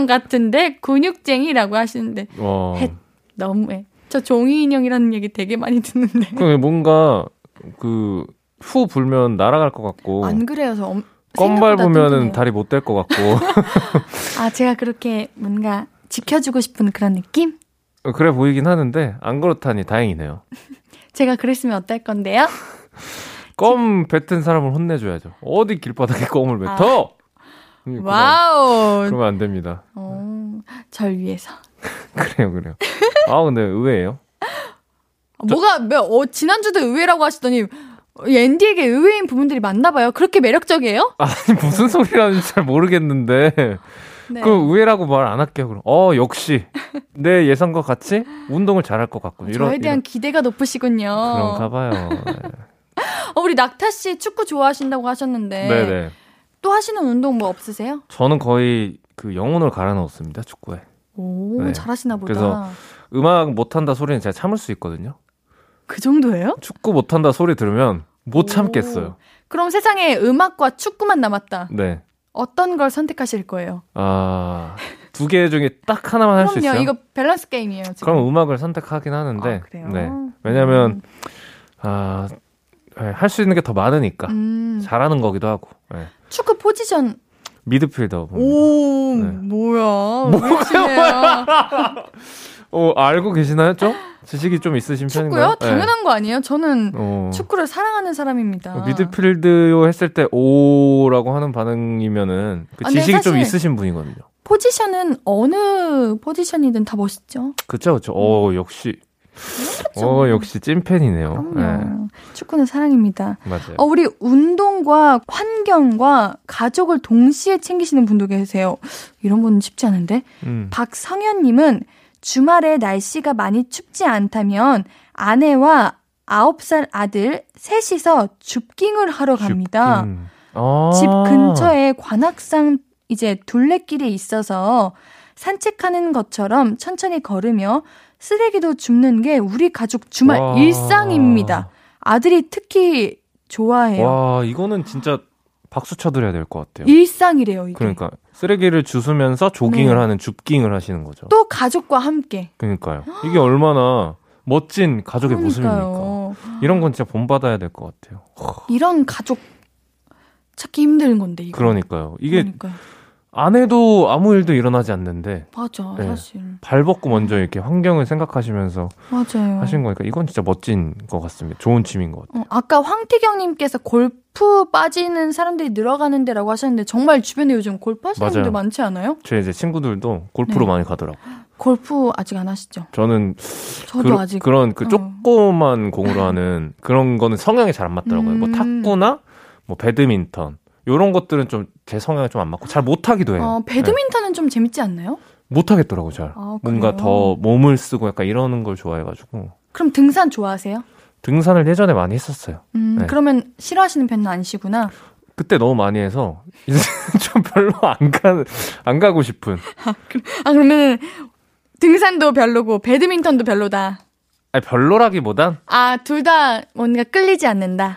같은데 근육쟁이라고 하시는데 헷, 너무해. 저 종이인형이라는 얘기 되게 많이 듣는데 뭔가 그 후 불면 날아갈 것 같고 안 그래요. 저 껌 밟으면 다리 못 댈 것 같고 아 제가 그렇게 뭔가 지켜주고 싶은 그런 느낌? 그래 보이긴 하는데 안 그렇다니 다행이네요. 제가 그랬으면 어떨 건데요? 껌 뱉은 사람을 혼내줘야죠. 어디 길바닥에 껌을 뱉어? 아. 와우. 그러면 안 됩니다. 절 위해서. 그래요. 아 근데 의외예요. 지난주도 의외라고 하시더니 앤디에게 의외인 부분들이 많나 봐요. 그렇게 매력적이에요? 아니 무슨 소리라는지 잘 모르겠는데 네. 그 의외라고 말 안 할게요. 그럼 역시 내 예상과 같이 운동을 잘할 것 같고 저에 대한 기대가 높으시군요. 그런가 봐요. 우리 낙타 씨 축구 좋아하신다고 하셨는데 네네. 또 하시는 운동 뭐 없으세요? 저는 거의 그 영혼을 갈아 넣었습니다. 축구에. 오 네. 잘하시나 보다. 그래서 음악 못한다 소리는 제가 참을 수 있거든요. 그 정도예요? 축구 못한다 소리 들으면 못 참겠어요. 그럼 세상에 음악과 축구만 남았다. 네. 어떤 걸 선택하실 거예요? 두 개 중에 딱 하나만 할 수 있어요? 그럼요. 이거 밸런스 게임이에요. 지금. 그럼 음악을 선택하긴 하는데 그래요? 네. 왜냐하면 할 수 있는 게 더 많으니까 잘하는 거기도 하고 네. 축구 포지션 미드필더 오 네. 뭐야 알고 계시나요? 좀? 지식이 좀 있으신 편인가요? 축구요? 당연한 네. 거 아니에요? 저는 축구를 사랑하는 사람입니다. 미드필드요 했을 때 오라고 하는 반응이면은 그 지식이 좀 있으신 분이거든요. 포지션은 어느 포지션이든 다 멋있죠. 그쵸. 역시 역시 찐팬이네요. 네. 축구는 사랑입니다. 맞아요. 우리 운동과 환경과 가족을 동시에 챙기시는 분도 계세요. 이런 분은 쉽지 않은데 박성현님은 주말에 날씨가 많이 춥지 않다면 아내와 9살 아들 셋이서 줍깅을 하러 갑니다. 집 근처에 관악산 이제 둘레길이 있어서 산책하는 것처럼 천천히 걸으며 쓰레기도 줍는 게 우리 가족 주말 일상입니다. 아들이 특히 좋아해요. 와, 이거는 진짜 박수 쳐드려야 될 것 같아요. 일상이래요, 이게. 그러니까 쓰레기를 주우면서 조깅을 하는 줍깅을 하시는 거죠. 또 가족과 함께. 그러니까요. 이게 얼마나 멋진 가족의 모습입니까? 이런 건 진짜 본받아야 될 것 같아요. 이런 가족 찾기 힘든 건데, 이거. 그러니까요. 이게. 그러니까요. 안 해도 아무 일도 일어나지 않는데 맞아 네, 사실 발 벗고 먼저 이렇게 환경을 생각하시면서 맞아요. 하신 거니까 이건 진짜 멋진 것 같습니다. 좋은 취미인 것 같아요. 아까 황태경님께서 골프 빠지는 사람들이 늘어가는 데라고 하셨는데 정말 주변에 요즘 골프 하시는 맞아요. 분들 많지 않아요? 제 이제 친구들도 골프로 네. 많이 가더라고요. 골프 아직 안 하시죠? 저는 저도 아직 그런 그 조그만 공으로 하는 그런 거는 성향이 잘 안 맞더라고요. 뭐 탁구나 뭐 배드민턴 이런 것들은 좀 제 성향이 좀 안 맞고 잘 못하기도 해요. 배드민턴은 네. 좀 재밌지 않나요? 못하겠더라고요, 잘. 뭔가 더 몸을 쓰고 약간 이러는 걸 좋아해가지고. 그럼 등산 좋아하세요? 등산을 예전에 많이 했었어요. 네. 그러면 싫어하시는 편은 아니시구나. 그때 너무 많이 해서 이제 좀 별로 안 가고 싶은. 그러면 등산도 별로고 배드민턴도 별로다. 아니, 별로라기보단? 둘 다 뭔가 끌리지 않는다.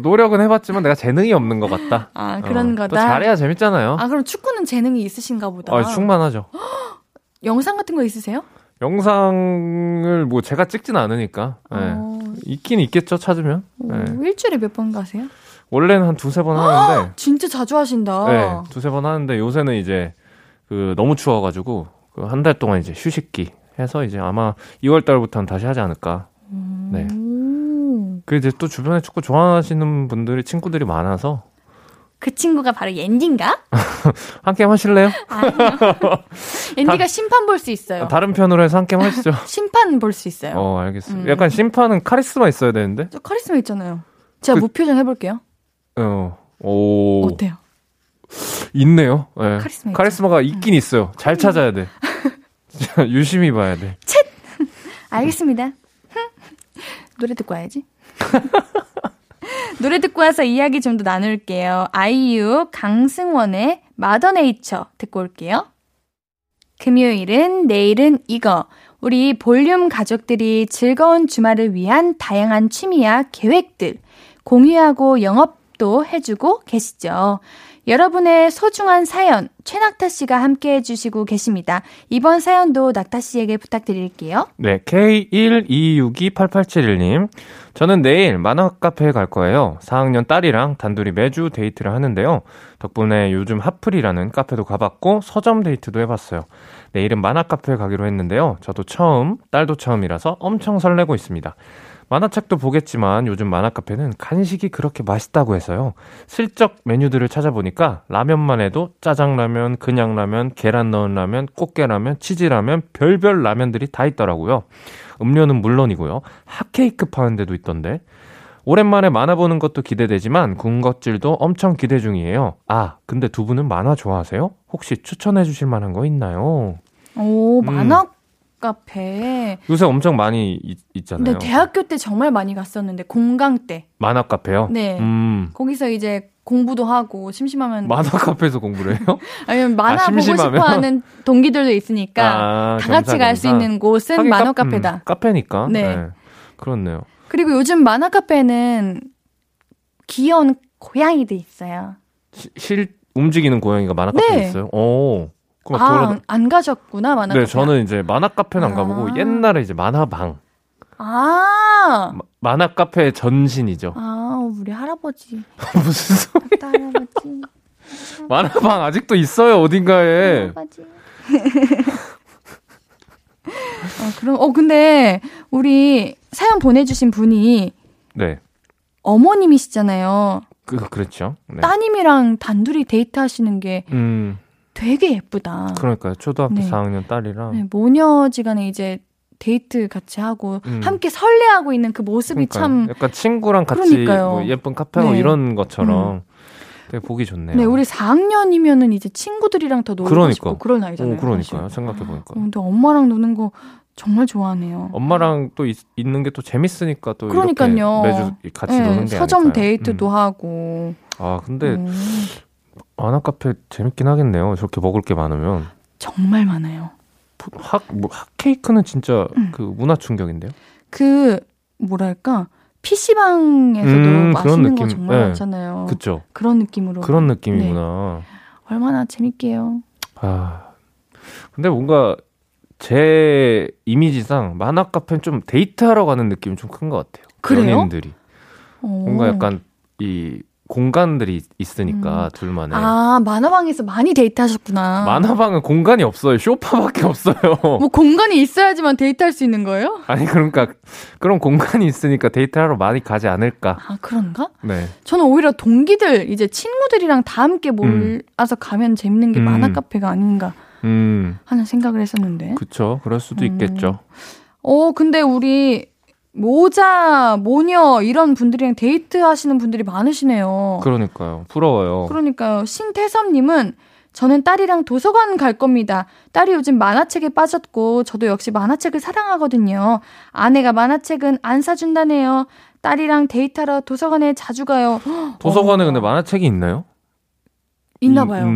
노력은 해봤지만 내가 재능이 없는 것 같다. 그런 거다. 또 잘해야 재밌잖아요. 그럼 축구는 재능이 있으신가 보다. 충만하죠. 영상 같은 거 있으세요? 영상을 뭐 제가 찍진 않으니까. 네. 있긴 있겠죠, 찾으면. 네. 일주일에 몇 번 가세요? 원래는 한 2-3번 하는데. 진짜 자주 하신다. 네, 2-3번 하는데 요새는 이제 너무 추워가지고 그 한 달 동안 이제 휴식기 해서 이제 아마 2월 달부터는 다시 하지 않을까. 네. 그 이제 또 주변에 축구 좋아하시는 분들이 친구들이 많아서. 그 친구가 바로 엔디인가? 한 게임 하실래요? 엔디가 심판 볼 수 있어요. 다른 편으로 해서 한 게임 하시죠. 심판 볼 수 있어요. 어, 알겠어요. 약간 심판은 카리스마 있어야 되는데? 저 카리스마 있잖아요. 제가 무표정 해볼게요. 어, 오. 어때요? 있네요. 네. 카리스마가 있긴 있어요. 잘 찾아야 돼. 진짜 유심히 봐야 돼. 챗! 알겠습니다. 노래 듣고 와야지. 노래 듣고 와서 이야기 좀 더 나눌게요. 아이유, 강승원의 마더네이처 듣고 올게요. 금요일은 내일은 이거. 우리 볼륨 가족들이 즐거운 주말을 위한 다양한 취미와 계획들 공유하고 영업도 해주고 계시죠. 여러분의 소중한 사연 최낙타 씨가 함께해 주시고 계십니다. 이번 사연도 낙타 씨에게 부탁드릴게요. 네, K1262887님. 저는 내일 만화 카페에 갈 거예요. 4학년 딸이랑 단둘이 매주 데이트를 하는데요. 덕분에 요즘 핫플이라는 카페도 가봤고 서점 데이트도 해봤어요. 내일은 만화 카페에 가기로 했는데요. 저도 처음, 딸도 처음이라서 엄청 설레고 있습니다. 만화책도 보겠지만 요즘 만화카페는 간식이 그렇게 맛있다고 해서요. 슬쩍 메뉴들을 찾아보니까 라면만 해도 짜장라면, 그냥라면, 계란 넣은 라면, 꽃게라면, 치즈라면, 별별 라면들이 다 있더라고요. 음료는 물론이고요. 핫케이크 파는 데도 있던데. 오랜만에 만화 보는 것도 기대되지만 군것질도 엄청 기대 중이에요. 아, 근데 두 분은 만화 좋아하세요? 혹시 추천해 주실 만한 거 있나요? 오, 만화 카페 요새 엄청 많이 있잖아요. 근데 대학교 때 정말 많이 갔었는데 공강 때 만화 카페요? 네. 거기서 이제 공부도 하고 심심하면 만화 카페에서 공부를 해요? 아니면 만화 보고 싶어하는 동기들도 있으니까 다 같이 갈 수 있는 곳은 만화 카페다. 카페니까. 네. 네. 그렇네요. 그리고 요즘 만화 카페는 귀여운 고양이도 있어요. 실 움직이는 고양이가 만화 카페에 네. 있어요? 오. 아, 안 가셨구나, 만화 카페. 네, 저는 이제 만화 카페는 안 가보고 옛날에 이제 만화방. 아! 만화 카페의 전신이죠. 아, 우리 할아버지. 무슨 소리? 할아버지. 만화방 아직도 있어요, 어딘가에. 할아버지. 그럼 근데 우리 사연 보내 주신 분이 네. 어머님이시잖아요. 그렇죠. 네. 따님이랑 단둘이 데이트 하시는 게 되게 예쁘다. 그러니까요. 초등학교 네. 4학년 딸이랑. 네, 모녀지간에 이제 데이트 같이 하고 함께 설레하고 있는 그 모습이 그러니까요. 참. 약간 친구랑 같이 뭐 예쁜 카페하고 네. 이런 것처럼 되게 보기 좋네요. 네, 우리 4학년이면은 이제 친구들이랑 더 놀고 그러니까. 싶고 그런 나이잖아요. 그러니까요. 생각해보니까. 근데 엄마랑 노는 거 정말 좋아하네요. 엄마랑 또 있는 게 또 재밌으니까 또 그러니까요. 매주 같이 네, 노는 게 서점 아닐까요? 데이트도 하고. 아, 근데 만화 카페 재밌긴 하겠네요. 저렇게 먹을 게 많으면 정말 많아요. 핫케이크는 진짜 그 문화 충격인데요. 그 뭐랄까 PC방에서도 맛있는 거 정말 네. 많잖아요. 그렇죠. 그런 느낌으로 그런 느낌이구나. 네. 얼마나 재밌게요. 아 근데 뭔가 제 이미지상 만화 카페는 좀 데이트하러 가는 느낌이 좀 큰 것 같아요. 그래요? 연예인들이 뭔가 약간 이 공간들이 있으니까 둘만의 아 만화방에서 많이 데이트하셨구나. 만화방은 공간이 없어요. 쇼파밖에 없어요. 뭐 공간이 있어야지만 데이트할 수 있는 거예요? 아니 그러니까 그런 공간이 있으니까 데이트하러 많이 가지 않을까. 아 그런가? 네. 저는 오히려 동기들 이제 친구들이랑 다 함께 몰아서 가면 재밌는 게 만화 카페가 아닌가 하는 생각을 했었는데. 그렇죠. 그럴 수도 있겠죠. 근데 우리 모자, 모녀 이런 분들이랑 데이트하시는 분들이 많으시네요. 그러니까요. 부러워요. 그러니까요. 신태섭님은 저는 딸이랑 도서관 갈 겁니다. 딸이 요즘 만화책에 빠졌고 저도 역시 만화책을 사랑하거든요. 아내가 만화책은 안 사준다네요. 딸이랑 데이트하러 도서관에 자주 가요. 도서관에 근데 만화책이 있나요? 있나 봐요.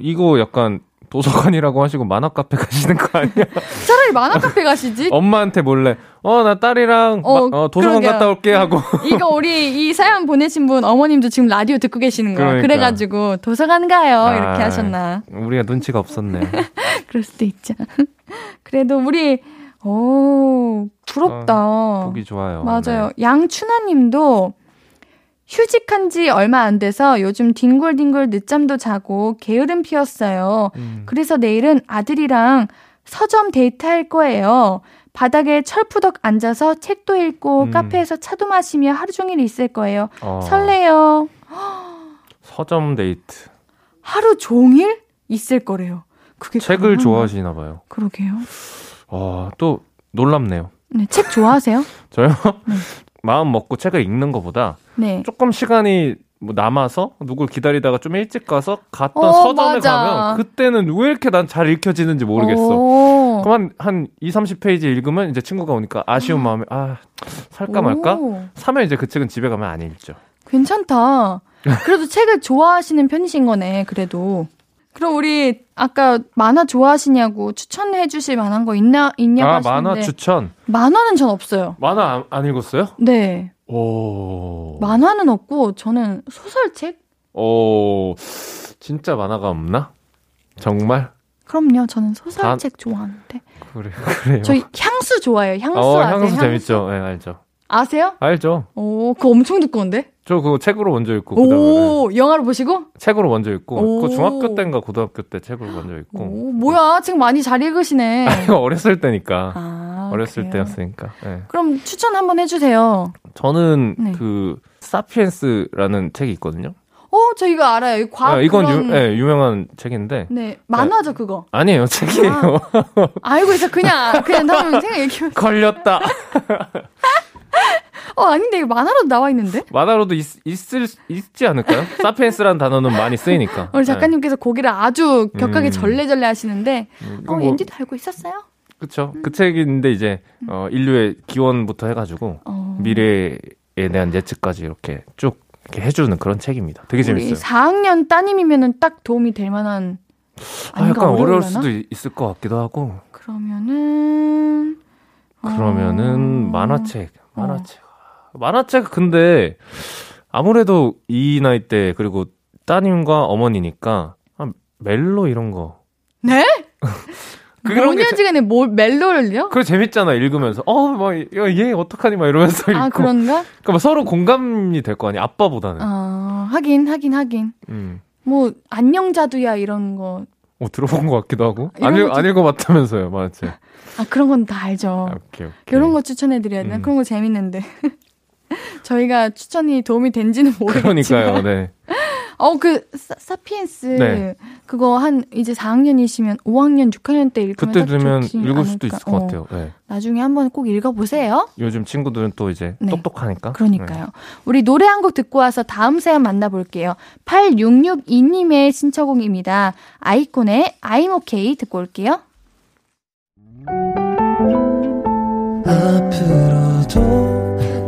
이거 약간 도서관이라고 하시고 만화 카페 가시는 거 아니야? 차라리 만화 카페 가시지. 엄마한테 몰래 나 딸이랑 도서관 그러게요. 갔다 올게 하고. 이거 우리 이 사연 보내신 분 어머님도 지금 라디오 듣고 계시는 거예요. 그러니까. 그래가지고 도서관 가요 이렇게 하셨나. 우리가 눈치가 없었네. 그럴 수도 있죠. 그래도 우리 부럽다. 보기 좋아요. 맞아요. 네. 양춘하님도 휴직한 지 얼마 안 돼서 요즘 뒹굴뒹굴 늦잠도 자고 게으름 피웠어요. 그래서 내일은 아들이랑 서점 데이트할 거예요. 바닥에 철푸덕 앉아서 책도 읽고 카페에서 차도 마시며 하루 종일 있을 거예요. 설레요. 서점 데이트. 하루 종일 있을 거래요. 그게 책을 좋아하시나 봐요. 그러게요. 또 놀랍네요. 네, 책 좋아하세요? 저요? 네. 마음 먹고 책을 읽는 것보다 네. 조금 시간이 뭐 남아서 누굴 기다리다가 좀 일찍 가서 갔던 서점에 맞아. 가면 그때는 왜 이렇게 난 잘 읽혀지는지 모르겠어. 그럼 한 20-30페이지 읽으면 이제 친구가 오니까 아쉬운 마음에 살까 말까? 사면 이제 그 책은 집에 가면 안 읽죠. 괜찮다. 그래도 책을 좋아하시는 편이신 거네. 그래도. 그럼 우리 아까 만화 좋아하시냐고 추천해 주실 만한 거 있냐고 하시는데. 만화 추천? 만화는 전 없어요. 만화 안 읽었어요? 네. 오. 만화는 없고 저는 소설책? 오. 진짜 만화가 없나? 정말? 그럼요. 저는 소설책 좋아하는데. 그래요? 저 향수 좋아해요. 향수 아세요? 향수 재밌죠. 네, 알죠. 아세요? 알죠. 오, 그거 엄청 두꺼운데? 저 그거 책으로 먼저 읽고. 오, 그다음에 영화를 보시고? 책으로 먼저 읽고. 그 중학교 때인가 고등학교 때 책으로 먼저 읽고. 오, 뭐야, 책 많이 잘 읽으시네. 어렸을 때니까. 어렸을 그래요? 때였으니까. 네. 그럼 추천 한번 해주세요. 저는 네. 그 사피엔스라는 책이 있거든요. 저 이거 알아요. 이거 과학. 이건 그런... 유명한 책인데. 네, 만화죠 그거. 아니에요, 책이에요. 알고 있어. 그냥 다음 생각 얘기해. 걸렸다. 아닌데 이거 만화로도 나와 있는데? 만화로도 있지 않을까요? 사피엔스라는 단어는 많이 쓰이니까. 오늘 작가님께서 고개를 아주 격하게 절레절레 하시는데 왠지도 알고 있었어요? 그렇죠. 그 책인데 이제 인류의 기원부터 해가지고 미래에 대한 예측까지 이렇게 쭉 이렇게 해주는 그런 책입니다. 되게 재밌어요. 우리 4학년 따님이면은 딱 도움이 될 만한. 약간 어려울 수도 있을 것 같기도 하고. 그러면은 만화책. 만화책 근데 아무래도 이 나이 때 그리고 따님과 어머니니까 멜로 이런 거. 네? 모녀지간에 멜로를요? 그래 재밌잖아 읽으면서. 얘 어떡하니 막 이러면서 읽고. 그런가? 그러니까 막 서로 공감이 될 거 아니야 아빠보다는. 하긴. 뭐 안녕자두야 이런 거. 들어본 것 같기도 하고 안 읽어봤다면서요 만화책. 그런 건 다 알죠. 오케이. 이런 거 추천해드려야 되나? 그런 거 재밌는데 저희가 추천이 도움이 된지는 모르겠지만. 그러니까요. 네. 그 사피엔스 네. 그거 한 이제 4학년이시면 5학년 6학년 때 읽으면 그때 되면 읽을 수도 있을 것 같아요. 네. 나중에 한번 꼭 읽어보세요. 요즘 친구들은 또 이제 네. 똑똑하니까. 그러니까요. 네. 우리 노래 한 곡 듣고 와서 다음 사연 만나볼게요. 8662님의 신청곡입니다. 아이콘의 I'm OK 듣고 올게요. 앞으로도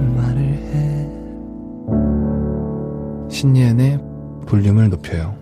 말을 해. 신예은의 볼륨을 높여요.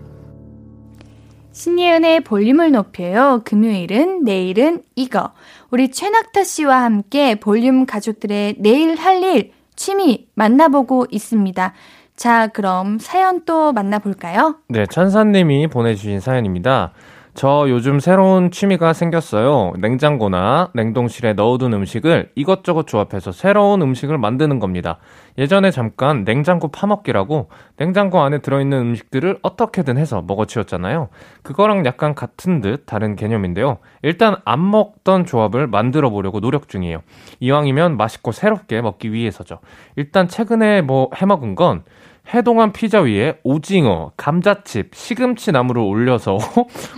신예은의 볼륨을 높여요. 금요일은 내일은 이거. 우리 최낙타 씨와 함께 볼륨 가족들의 내일 할 일, 취미 만나보고 있습니다. 자, 그럼 사연 또 만나볼까요? 네, 천사님이 보내주신 사연입니다. 저 요즘 새로운 취미가 생겼어요. 냉장고나 냉동실에 넣어둔 음식을 이것저것 조합해서 새로운 음식을 만드는 겁니다. 예전에 잠깐 냉장고 파먹기라고 냉장고 안에 들어있는 음식들을 어떻게든 해서 먹어치웠잖아요. 그거랑 약간 같은 듯 다른 개념인데요. 일단 안 먹던 조합을 만들어 보려고 노력 중이에요. 이왕이면 맛있고 새롭게 먹기 위해서죠. 일단 최근에 뭐 해먹은 건 해동한 피자 위에 오징어, 감자칩, 시금치 나물을 올려서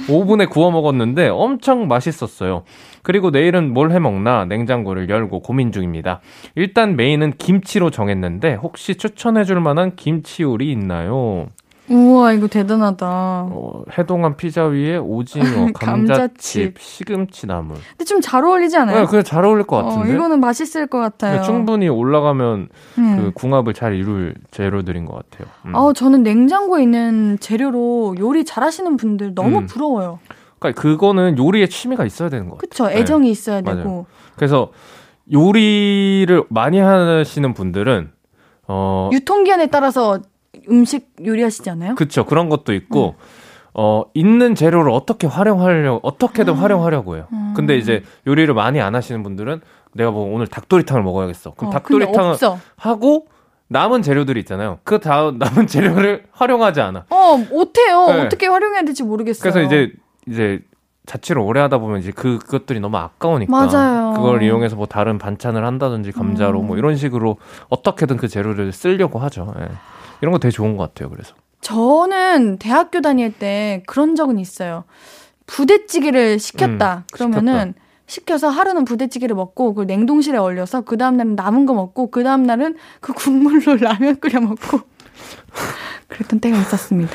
오븐에 구워 먹었는데 엄청 맛있었어요. 그리고 내일은 뭘 해먹나 냉장고를 열고 고민 중입니다. 일단 메인은 김치로 정했는데 혹시 추천해줄 만한 김치 요리 있나요? 우와, 이거 대단하다. 해동한 피자 위에 오징어, 감자칩, 시금치 나물. 근데 좀 잘 어울리지 않아요? 네, 그냥 잘 어울릴 것 같은데. 이거는 맛있을 것 같아요. 충분히 올라가면 그 궁합을 잘 이룰 재료들인 것 같아요. 저는 냉장고에 있는 재료로 요리 잘하시는 분들 너무 부러워요. 그러니까 그거는 요리에 취미가 있어야 되는 것 같아요. 그렇죠. 애정이 있어야 되고. 맞아요. 그래서 요리를 많이 하시는 분들은 유통기한에 따라서 음식 요리하시지 않아요? 그렇죠. 그런 것도 있고 있는 재료를 어떻게든 활용하려고 해요. 근데 이제 요리를 많이 안 하시는 분들은 내가 뭐 오늘 닭도리탕을 먹어야겠어. 그럼 닭도리탕을 하고 남은 재료들이 있잖아요. 그 다음 남은 재료를 활용하지 않아. 못해요. 네. 어떻게 활용해야 될지 모르겠어요. 그래서 이제 자취를 오래 하다 보면 이제 그것들이 너무 아까우니까. 맞아요. 그걸 이용해서 뭐 다른 반찬을 한다든지 감자로 뭐 이런 식으로 어떻게든 그 재료를 쓰려고 하죠. 예. 이런 거 되게 좋은 것 같아요. 그래서 저는 대학교 다닐 때 그런 적은 있어요. 부대찌개를 시켰다. 그러면은 시켜서 하루는 부대찌개를 먹고 그걸 냉동실에 얼려서 그 다음 날은 남은 거 먹고 그 다음 날은 그 국물로 라면 끓여 먹고 그랬던 때가 있었습니다.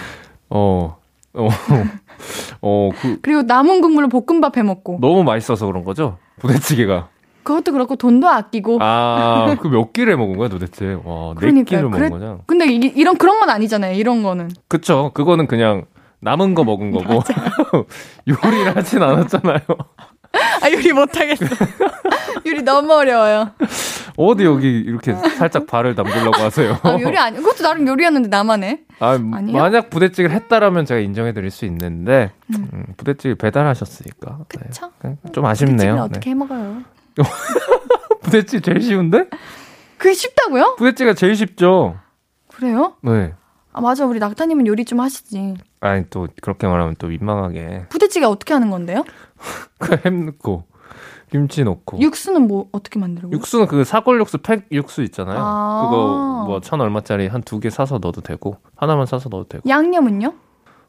그리고 남은 국물로 볶음밥 해 먹고. 너무 맛있어서 그런 거죠? 부대찌개가. 그것도 그렇고 돈도 아끼고. 그 몇 끼를 해 먹은 거야 도대체? 와, 네 끼를 먹은 거냐? 근데 이런 그런 건 아니잖아요. 이런 거는. 그쵸. 그거는 그냥 남은 거 먹은 거고 요리를 하진 않았잖아요. 요리 못하겠어. 요리 너무 어려워요. 어디 여기 이렇게 살짝 발을 담그려고 하세요. 요리 아니. 그것도 나름 요리하는데 나만 해. 아니요? 만약 부대찌개를 했다라면 제가 인정해드릴 수 있는데 부대찌개 배달하셨으니까. 그쵸. 네. 좀 아쉽네요. 부대찌개를 어떻게 해먹어요? 부대찌개 제일 쉬운데? 그게 쉽다고요? 부대찌개가 제일 쉽죠. 그래요? 네. 맞아. 우리 낙타님은 요리 좀 하시지. 아니 또 그렇게 말하면 또 민망하게. 부대찌개 어떻게 하는 건데요? 햄 넣고 김치 넣고. 육수는 뭐 어떻게 만들고? 육수는 그 사골 육수 팩 육수 있잖아요. 그거 뭐 1,000 얼마짜리 한 2개 사서 넣어도 되고 하나만 사서 넣어도 되고. 양념은요?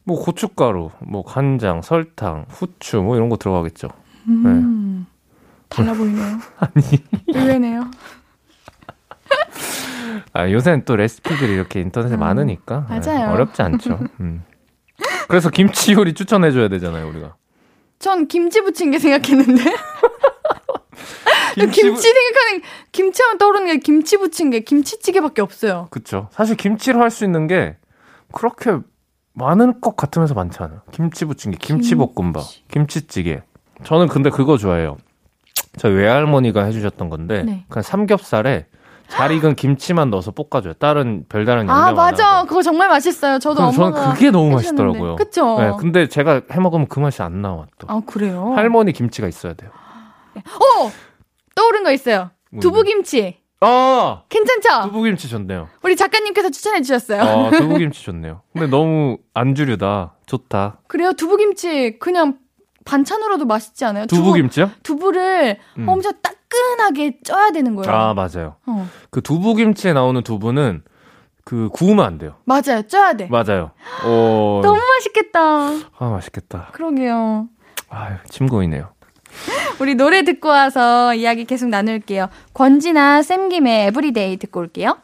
뭐 고춧가루, 뭐 간장, 설탕, 후추 뭐 이런 거 들어가겠죠. 네. 달라 보이네요. 의외네요. 요새는 또 레시피들이 이렇게 인터넷에 많으니까. 맞아요. 어렵지 않죠. 그래서 김치 요리 추천해줘야 되잖아요, 우리가. 전 김치 부침개 생각했는데. 김치하면 떠오르는 게 김치 부침개, 김치찌개밖에 없어요. 그쵸. 사실 김치로 할 수 있는 게 그렇게 많은 것 같으면서 많지 않아요. 김치 부침개, 김치볶음밥, 김치찌개. 저는 근데 그거 좋아해요. 저희 외할머니가 해주셨던 건데 그냥 삼겹살에 잘 익은 김치만 넣어서 볶아줘요. 별다른 양념 안 하고. 맞아. 그거 정말 맛있어요. 저도 엄마가 저는 그게 너무 해주셨는데. 맛있더라고요. 그쵸? 네, 근데 제가 해먹으면 그 맛이 안 나와 또. 그래요? 할머니 김치가 있어야 돼요. 떠오른 거 있어요. 두부김치. 괜찮죠? 두부김치 좋네요. 우리 작가님께서 추천해 주셨어요. 두부김치 좋네요. 근데 너무 안주류다. 좋다. 그래요? 두부김치 그냥 반찬으로도 맛있지 않아요? 두부김치요? 두부를 엄청 따끈하게 쪄야 되는 거예요. 맞아요. 그 두부김치에 나오는 두부는 그 구우면 안 돼요. 맞아요. 쪄야 돼. 맞아요. 너무 맛있겠다. 맛있겠다. 그러게요. 침 고이네요. 우리 노래 듣고 와서 이야기 계속 나눌게요. 권진아, 샘김의 에브리데이 듣고 올게요.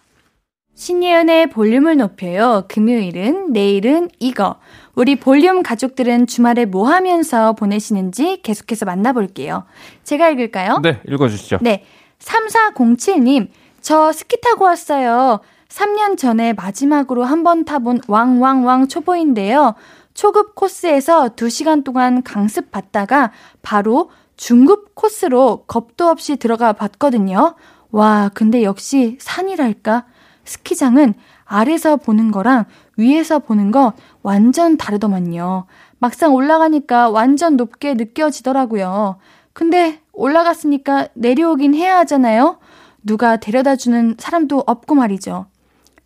신예은의 볼륨을 높여요. 금요일은, 내일은 이거. 우리 볼륨 가족들은 주말에 뭐 하면서 보내시는지 계속해서 만나볼게요. 제가 읽을까요? 네, 읽어주시죠. 네, 3407님, 저 스키 타고 왔어요. 3년 전에 마지막으로 한번 타본 왕왕왕 초보인데요. 초급 코스에서 2시간 동안 강습 받다가 바로 중급 코스로 겁도 없이 들어가 봤거든요. 와, 근데 역시 산이랄까? 스키장은 아래서 보는 거랑 위에서 보는 거 완전 다르더만요. 막상 올라가니까 완전 높게 느껴지더라고요. 근데 올라갔으니까 내려오긴 해야 하잖아요. 누가 데려다주는 사람도 없고 말이죠.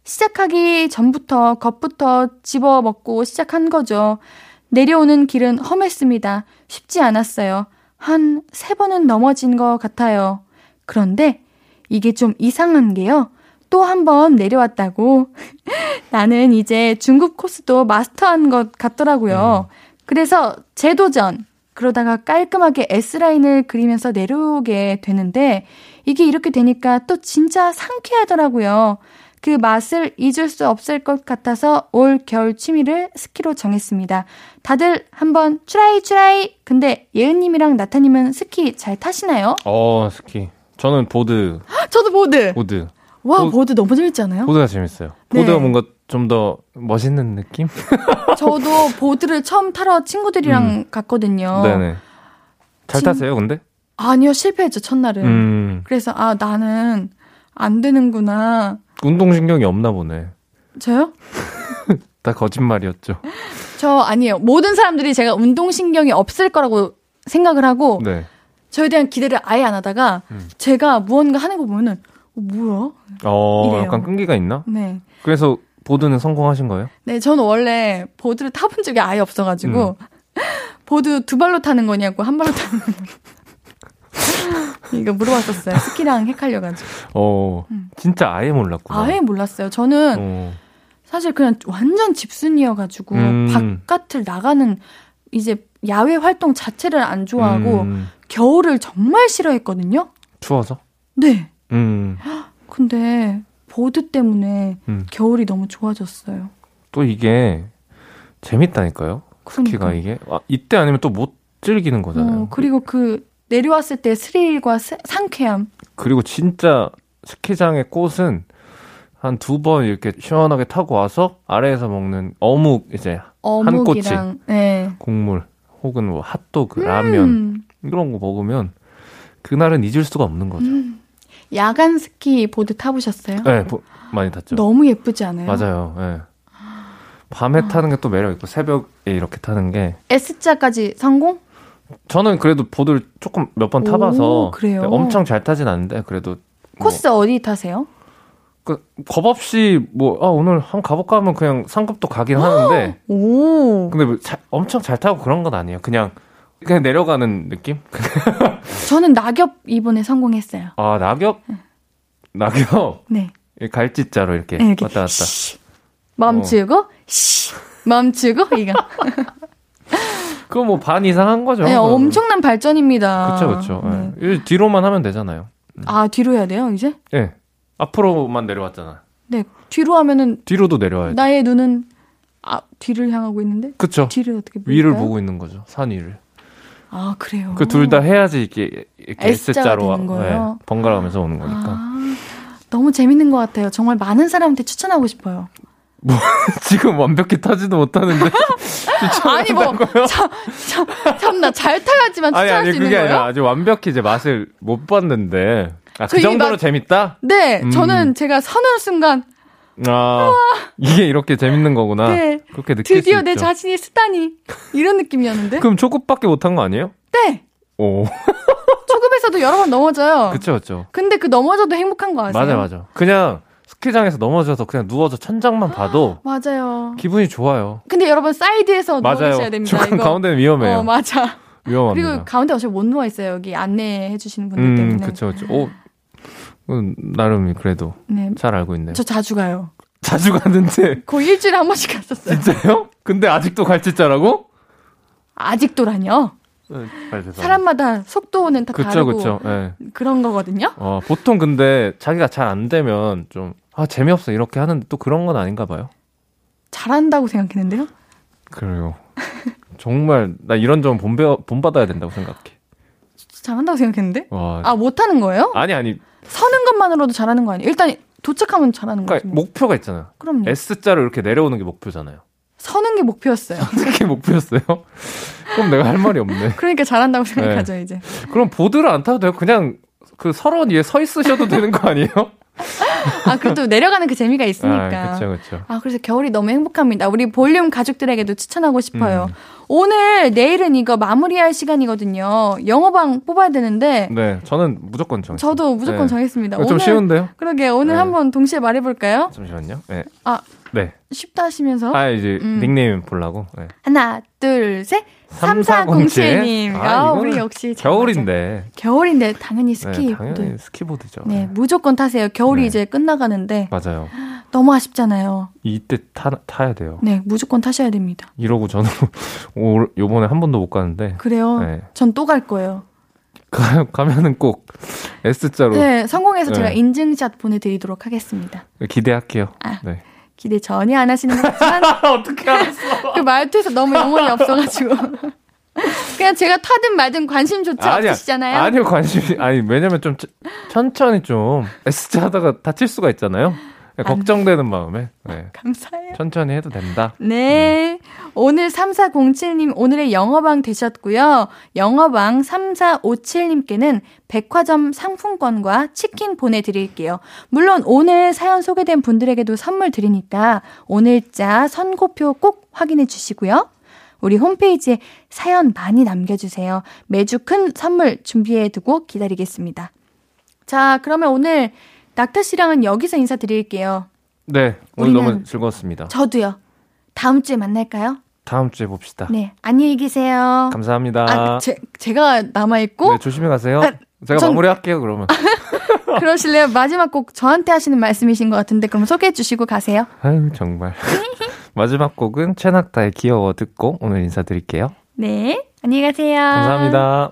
시작하기 전부터 겁부터 집어먹고 시작한 거죠. 내려오는 길은 험했습니다. 쉽지 않았어요. 한 3번은 넘어진 것 같아요. 그런데 이게 좀 이상한 게요. 또 한 번 내려왔다고. 나는 이제 중급 코스도 마스터한 것 같더라고요. 그래서 재도전. 그러다가 깔끔하게 S라인을 그리면서 내려오게 되는데 이게 이렇게 되니까 또 진짜 상쾌하더라고요. 그 맛을 잊을 수 없을 것 같아서 올 겨울 취미를 스키로 정했습니다. 다들 한번 추라이. 근데 예은님이랑 나타님은 스키 잘 타시나요? 스키. 저는 보드. 저도 보드. 와, 보드 너무 재밌지 않아요? 보드가 재밌어요. 보드가 뭔가 좀 더 멋있는 느낌? 저도 보드를 처음 타러 친구들이랑 갔거든요. 네네. 잘 타세요, 근데? 아니요, 실패했죠, 첫날은. 그래서, 나는 안 되는구나. 운동신경이 없나 보네. 저요? 다 거짓말이었죠. 저 아니에요. 모든 사람들이 제가 운동신경이 없을 거라고 생각을 하고, 저에 대한 기대를 아예 안 하다가, 제가 무언가 하는 거 보면은, 뭐야? 이래요. 약간 끈기가 있나? 네. 그래서 보드는 성공하신 거예요? 네, 저는 원래 보드를 타본 적이 아예 없어가지고, 보드 두 발로 타는 거냐고, 한 발로 타는 거냐고. 이거 물어봤었어요. 스키랑 헷갈려가지고. 진짜 아예 몰랐구나. 아예 몰랐어요. 저는 사실 그냥 완전 집순이여가지고 바깥을 나가는 이제 야외 활동 자체를 안 좋아하고 겨울을 정말 싫어했거든요. 추워서? 네. 근데 보드 때문에 겨울이 너무 좋아졌어요. 또 이게 재밌다니까요. 그러니까. 스키가 이게. 이때 아니면 또 못 즐기는 거잖아요. 그리고 그 내려왔을 때 스릴과 상쾌함. 그리고 진짜 스키장의 꽃은 한 두 번 이렇게 시원하게 타고 와서 아래에서 먹는 어묵, 이제 한 꼬치, 네. 국물 혹은 뭐 핫도그, 라면 이런 거 먹으면 그날은 잊을 수가 없는 거죠. 야간 스키 보드 타보셨어요? 네, 많이 탔죠. 너무 예쁘지 않아요? 맞아요. 네. 밤에 타는 게 또 매력 있고 새벽에 이렇게 타는 게. S자까지 성공? 저는 그래도 보드를 조금 몇 번 타봐서 엄청 잘 타진 않는데 그래도 코스 뭐 어디 타세요? 그 겁 없이 뭐 오늘 한번 가볼까 하면 그냥 상급도 가긴 하는데 근데 뭐 엄청 잘 타고 그런 건 아니에요. 그냥 내려가는 느낌? 저는 낙엽 이번에 성공했어요. 낙엽? 낙엽? 네. 갈짓자로 이렇게 왔다 갔다. 멈추고 이거. 그거 뭐 반 이상 한 거죠. 네, 그러면. 엄청난 발전입니다. 그렇죠. 네. 네. 뒤로만 하면 되잖아요. 뒤로 해야 돼요, 이제? 네. 앞으로만 내려왔잖아. 네. 뒤로 하면은 뒤로도 내려와야죠. 나의 눈은 뒤를 향하고 있는데? 그렇죠. 뒤를 어떻게 보고 위를 보고 있는 거죠. 산 위를. 그래요. 그 둘 다 해야지 이렇게 S자로 번갈아가면서 오는 거니까. 너무 재밌는 것 같아요. 정말 많은 사람한테 추천하고 싶어요. 뭐 지금 완벽히 타지도 못하는데. 아니 뭐 참나 잘 타야지만 추천할 아니, 수 있는 거예요? 아니라 아주 완벽히 이제 맛을 못 봤는데 그 정도로 재밌다? 네, 저는 제가 서는 순간 이게 이렇게 재밌는 거구나. 네, 그렇게 느낄 수 있죠. 드디어 내 자신이 쓰다니 이런 느낌이었는데. 그럼 초급밖에 못한 거 아니에요? 네. 오. 초급에서도 여러 번 넘어져요. 그렇죠. 근데 그 넘어져도 행복한 거 아세요? 맞아. 그냥. 스키장에서 넘어져서 그냥 누워서 천장만 봐도 맞아요. 기분이 좋아요. 근데 여러분 사이드에서 누워주셔야 됩니다. 조금 이거. 가운데는 위험해요. 맞아. 위험합니다. 그리고 가운데 어차피 못 누워 있어요. 여기 안내해 주시는 분들 때문에. 그렇죠. 나름 그래도 잘 알고 있네요. 저 자주 가요. 자주 가는데 거의 일주일에 한 번씩 갔었어요. 진짜요? 근데 아직도 갈짓자라고? 아직도라뇨? 사람마다 속도는 다 다르고 그런 거거든요. 보통 근데 자기가 잘 안 되면 좀 재미없어 이렇게 하는데 또 그런 건 아닌가 봐요. 잘한다고 생각했는데요. 그래요. 정말 나 이런 점 본받아야 된다고 생각해. 잘한다고 생각했는데? 못하는 거예요? 아니. 서는 것만으로도 잘하는 거 아니에요? 일단 도착하면 잘하는 거죠. 그러니까 목표가 있잖아요. 그럼요. S자로 이렇게 내려오는 게 목표잖아요. 서는 게 목표였어요. 서는 게 목표였어요? 그럼 내가 할 말이 없네. 그러니까 잘한다고 생각하죠, 이제. 그럼 보드를 안 타도 돼요? 그냥 그 서론 위에 서 있으셔도 되는 거 아니에요? 그래도 내려가는 그 재미가 있으니까. 그렇죠. 그래서 겨울이 너무 행복합니다. 우리 볼륨 가족들에게도 추천하고 싶어요. 오늘, 내일은 이거 마무리할 시간이거든요. 영어방 뽑아야 되는데. 네, 저는 무조건 정했습니다. 저도 무조건 정했습니다. 좀 쉬운데요? 그러게, 오늘 한번 동시에 말해볼까요? 잠시만요. 네. 네. 쉽다 하시면서. 이제 닉네임 보려고. 네. 하나, 둘, 셋. 3407님. 우리 역시. 겨울인데, 당연히 스키보드. 당연히 스키보드죠. 네, 무조건 타세요. 겨울이 이제 끝나가는데. 맞아요. 너무 아쉽잖아요. 이때 타야 돼요. 네, 무조건 타셔야 됩니다. 이러고 저는 요번에 한 번도 못 가는데. 그래요? 네. 전 또 갈 거예요. 가면은 꼭 S자로. 네, 성공해서 네. 제가 인증샷 보내드리도록 하겠습니다. 기대할게요. 아, 네. 기대 전혀 안 하시는 거지만 어떻게 알았어? 그 말투에서 너무 영혼이 없어가지고. 그냥 제가 타든 말든 관심조차 없으시잖아요. 아니요, 관심이 아니 왜냐면 좀 천천히 좀 S자 하다가 다칠 수가 있잖아요. 걱정되는 마음에. 네. 감사해요. 천천히 해도 된다. 네. 오늘 3407님 오늘의 영어방 되셨고요. 영어방 3457님께는 백화점 상품권과 치킨 보내드릴게요. 물론 오늘 사연 소개된 분들에게도 선물 드리니까 오늘자 선고표 꼭 확인해 주시고요. 우리 홈페이지에 사연 많이 남겨주세요. 매주 큰 선물 준비해두고 기다리겠습니다. 자, 그러면 오늘 낙타 씨랑은 여기서 인사드릴게요. 네, 오늘 너무 즐거웠습니다. 저도요. 다음 주에 만날까요? 다음 주에 봅시다. 네, 안녕히 계세요. 감사합니다. 아, 제가 남아있고. 네, 조심히 가세요. 아, 제가 마무리할게요, 그러면. 그러실래요? 마지막 곡 저한테 하시는 말씀이신 것 같은데 그럼 소개해 주시고 가세요. 아유, 정말. 마지막 곡은 최낙타의 귀여워 듣고 오늘 인사드릴게요. 네, 안녕히 가세요. 감사합니다.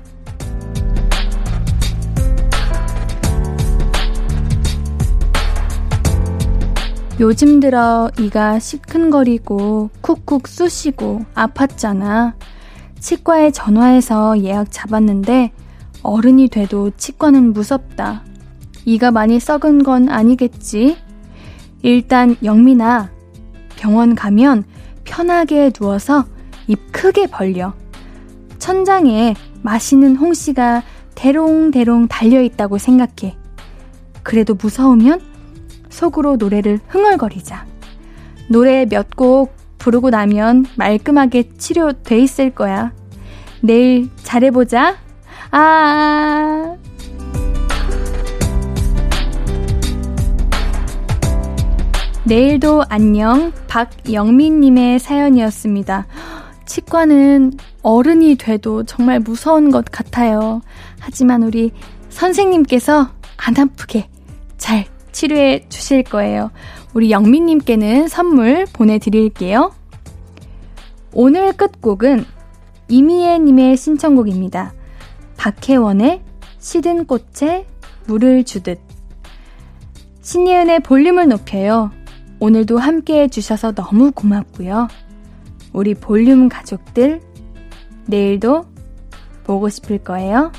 요즘 들어 이가 시큰거리고 쿡쿡 쑤시고 아팠잖아. 치과에 전화해서 예약 잡았는데 어른이 돼도 치과는 무섭다. 이가 많이 썩은 건 아니겠지? 일단 영민아, 병원 가면 편하게 누워서 입 크게 벌려. 천장에 맛있는 홍시가 대롱대롱 달려있다고 생각해. 그래도 무서우면 속으로 노래를 흥얼거리자. 노래 몇 곡 부르고 나면 말끔하게 치료돼 있을 거야. 내일 잘해보자. 아, 내일도 안녕. 박영민님의 사연이었습니다. 치과는 어른이 돼도 정말 무서운 것 같아요. 하지만 우리 선생님께서 안 아프게 잘 치료해 주실 거예요. 우리 영민님께는 선물 보내드릴게요. 오늘 끝곡은 이미애님의 신청곡입니다. 박혜원의 시든 꽃에 물을 주듯. 신예은의 볼륨을 높여요. 오늘도 함께해 주셔서 너무 고맙고요. 우리 볼륨 가족들, 내일도 보고 싶을 거예요.